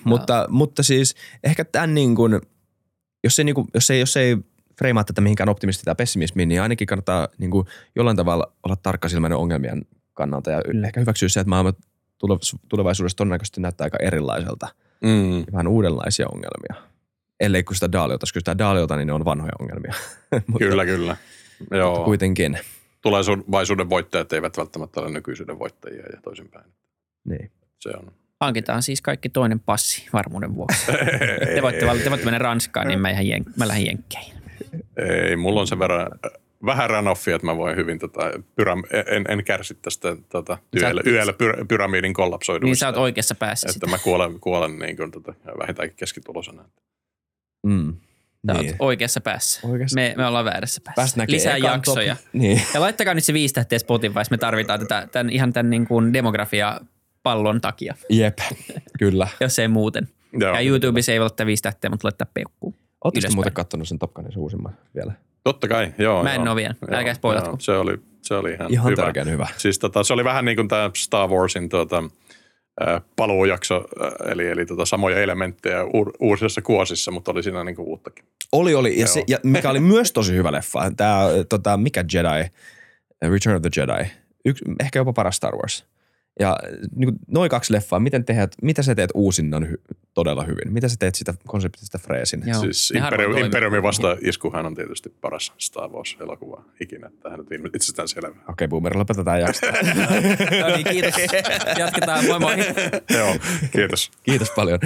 mutta siis ehkä tämän niin kuin... Jos ei freimaata tätä mihinkään optimismiin tai pessimismiin, niin ainakin kannattaa niin kuin jollain tavalla olla tarkkasilmäinen ongelmien kannalta ja ehkä hyväksyä se, että maailma tulevaisuudessa todennäköisesti näyttää aika erilaiselta. Mm. Vähän uudenlaisia ongelmia. Ellei kun sitä Daliota. Jos kysytään Daliota, niin ne on vanhoja ongelmia. Mutta, kyllä, kyllä. Joo. Mutta kuitenkin. Tulevaisuuden voittajat eivät välttämättä ole nykyisyyden voittajia ja toisinpäin. Niin. Se on. Hankitaan siis kaikki toinen passi varmuuden vuoksi. Te voitte mennä Ranskaan, niin mä lähden jenkkeihin. Ei, mulla on sen verran vähän runoffia, että mä voin hyvin en kärsi tästä yöllä pyramidin kollapsoiduista. Niin sä oot oikeassa päässä sitä. Että mä kuolen niin kuin vähintäänkin keskitulosana. Mm. Sä oot oikeassa päässä. Me ollaan väärässä päässä. Lisää jaksoja. Niin. Ja laittakaa nyt se 5 tähteä Spotifys. Me tarvitaan ihan tämän niin kuin demografiapallon takia. Jep, kyllä. Jos ei muuten. Joo. Ja YouTubessa ei voi ottaa 5 tähteä, mutta laittaa peukkuun. Oletko muuten kattonut sen Top Gunin uusimman vielä? Totta kai, joo. Mä en ole vielä. Älkää spoilatko. Se oli ihan hyvä. Tärkeän hyvä. Siis se oli vähän niin kuin tämä Star Warsin paluujakso, eli samoja elementtejä uusissa kuosissa, mutta oli siinä niin kuin uuttakin. Oli. Ja mikä oli myös tosi hyvä leffa. Tämä mikä Jedi, Return of the Jedi. Ehkä jopa paras Star Wars. Ja niin noin 2 leffaa, mitä sä teet uusinnan todella hyvin? Mitä sä teet sitä konseptista freesin? Joo. Siis Imperiumin vastaiskuhan on tietysti paras Star Wars-elokuva ikinä. Tähän nyt itsestään selvä. Okei, Boomer, lopetetaan jaksoa. No niin, kiitos. Jatketaan, moi moi. Joo, kiitos. Kiitos paljon.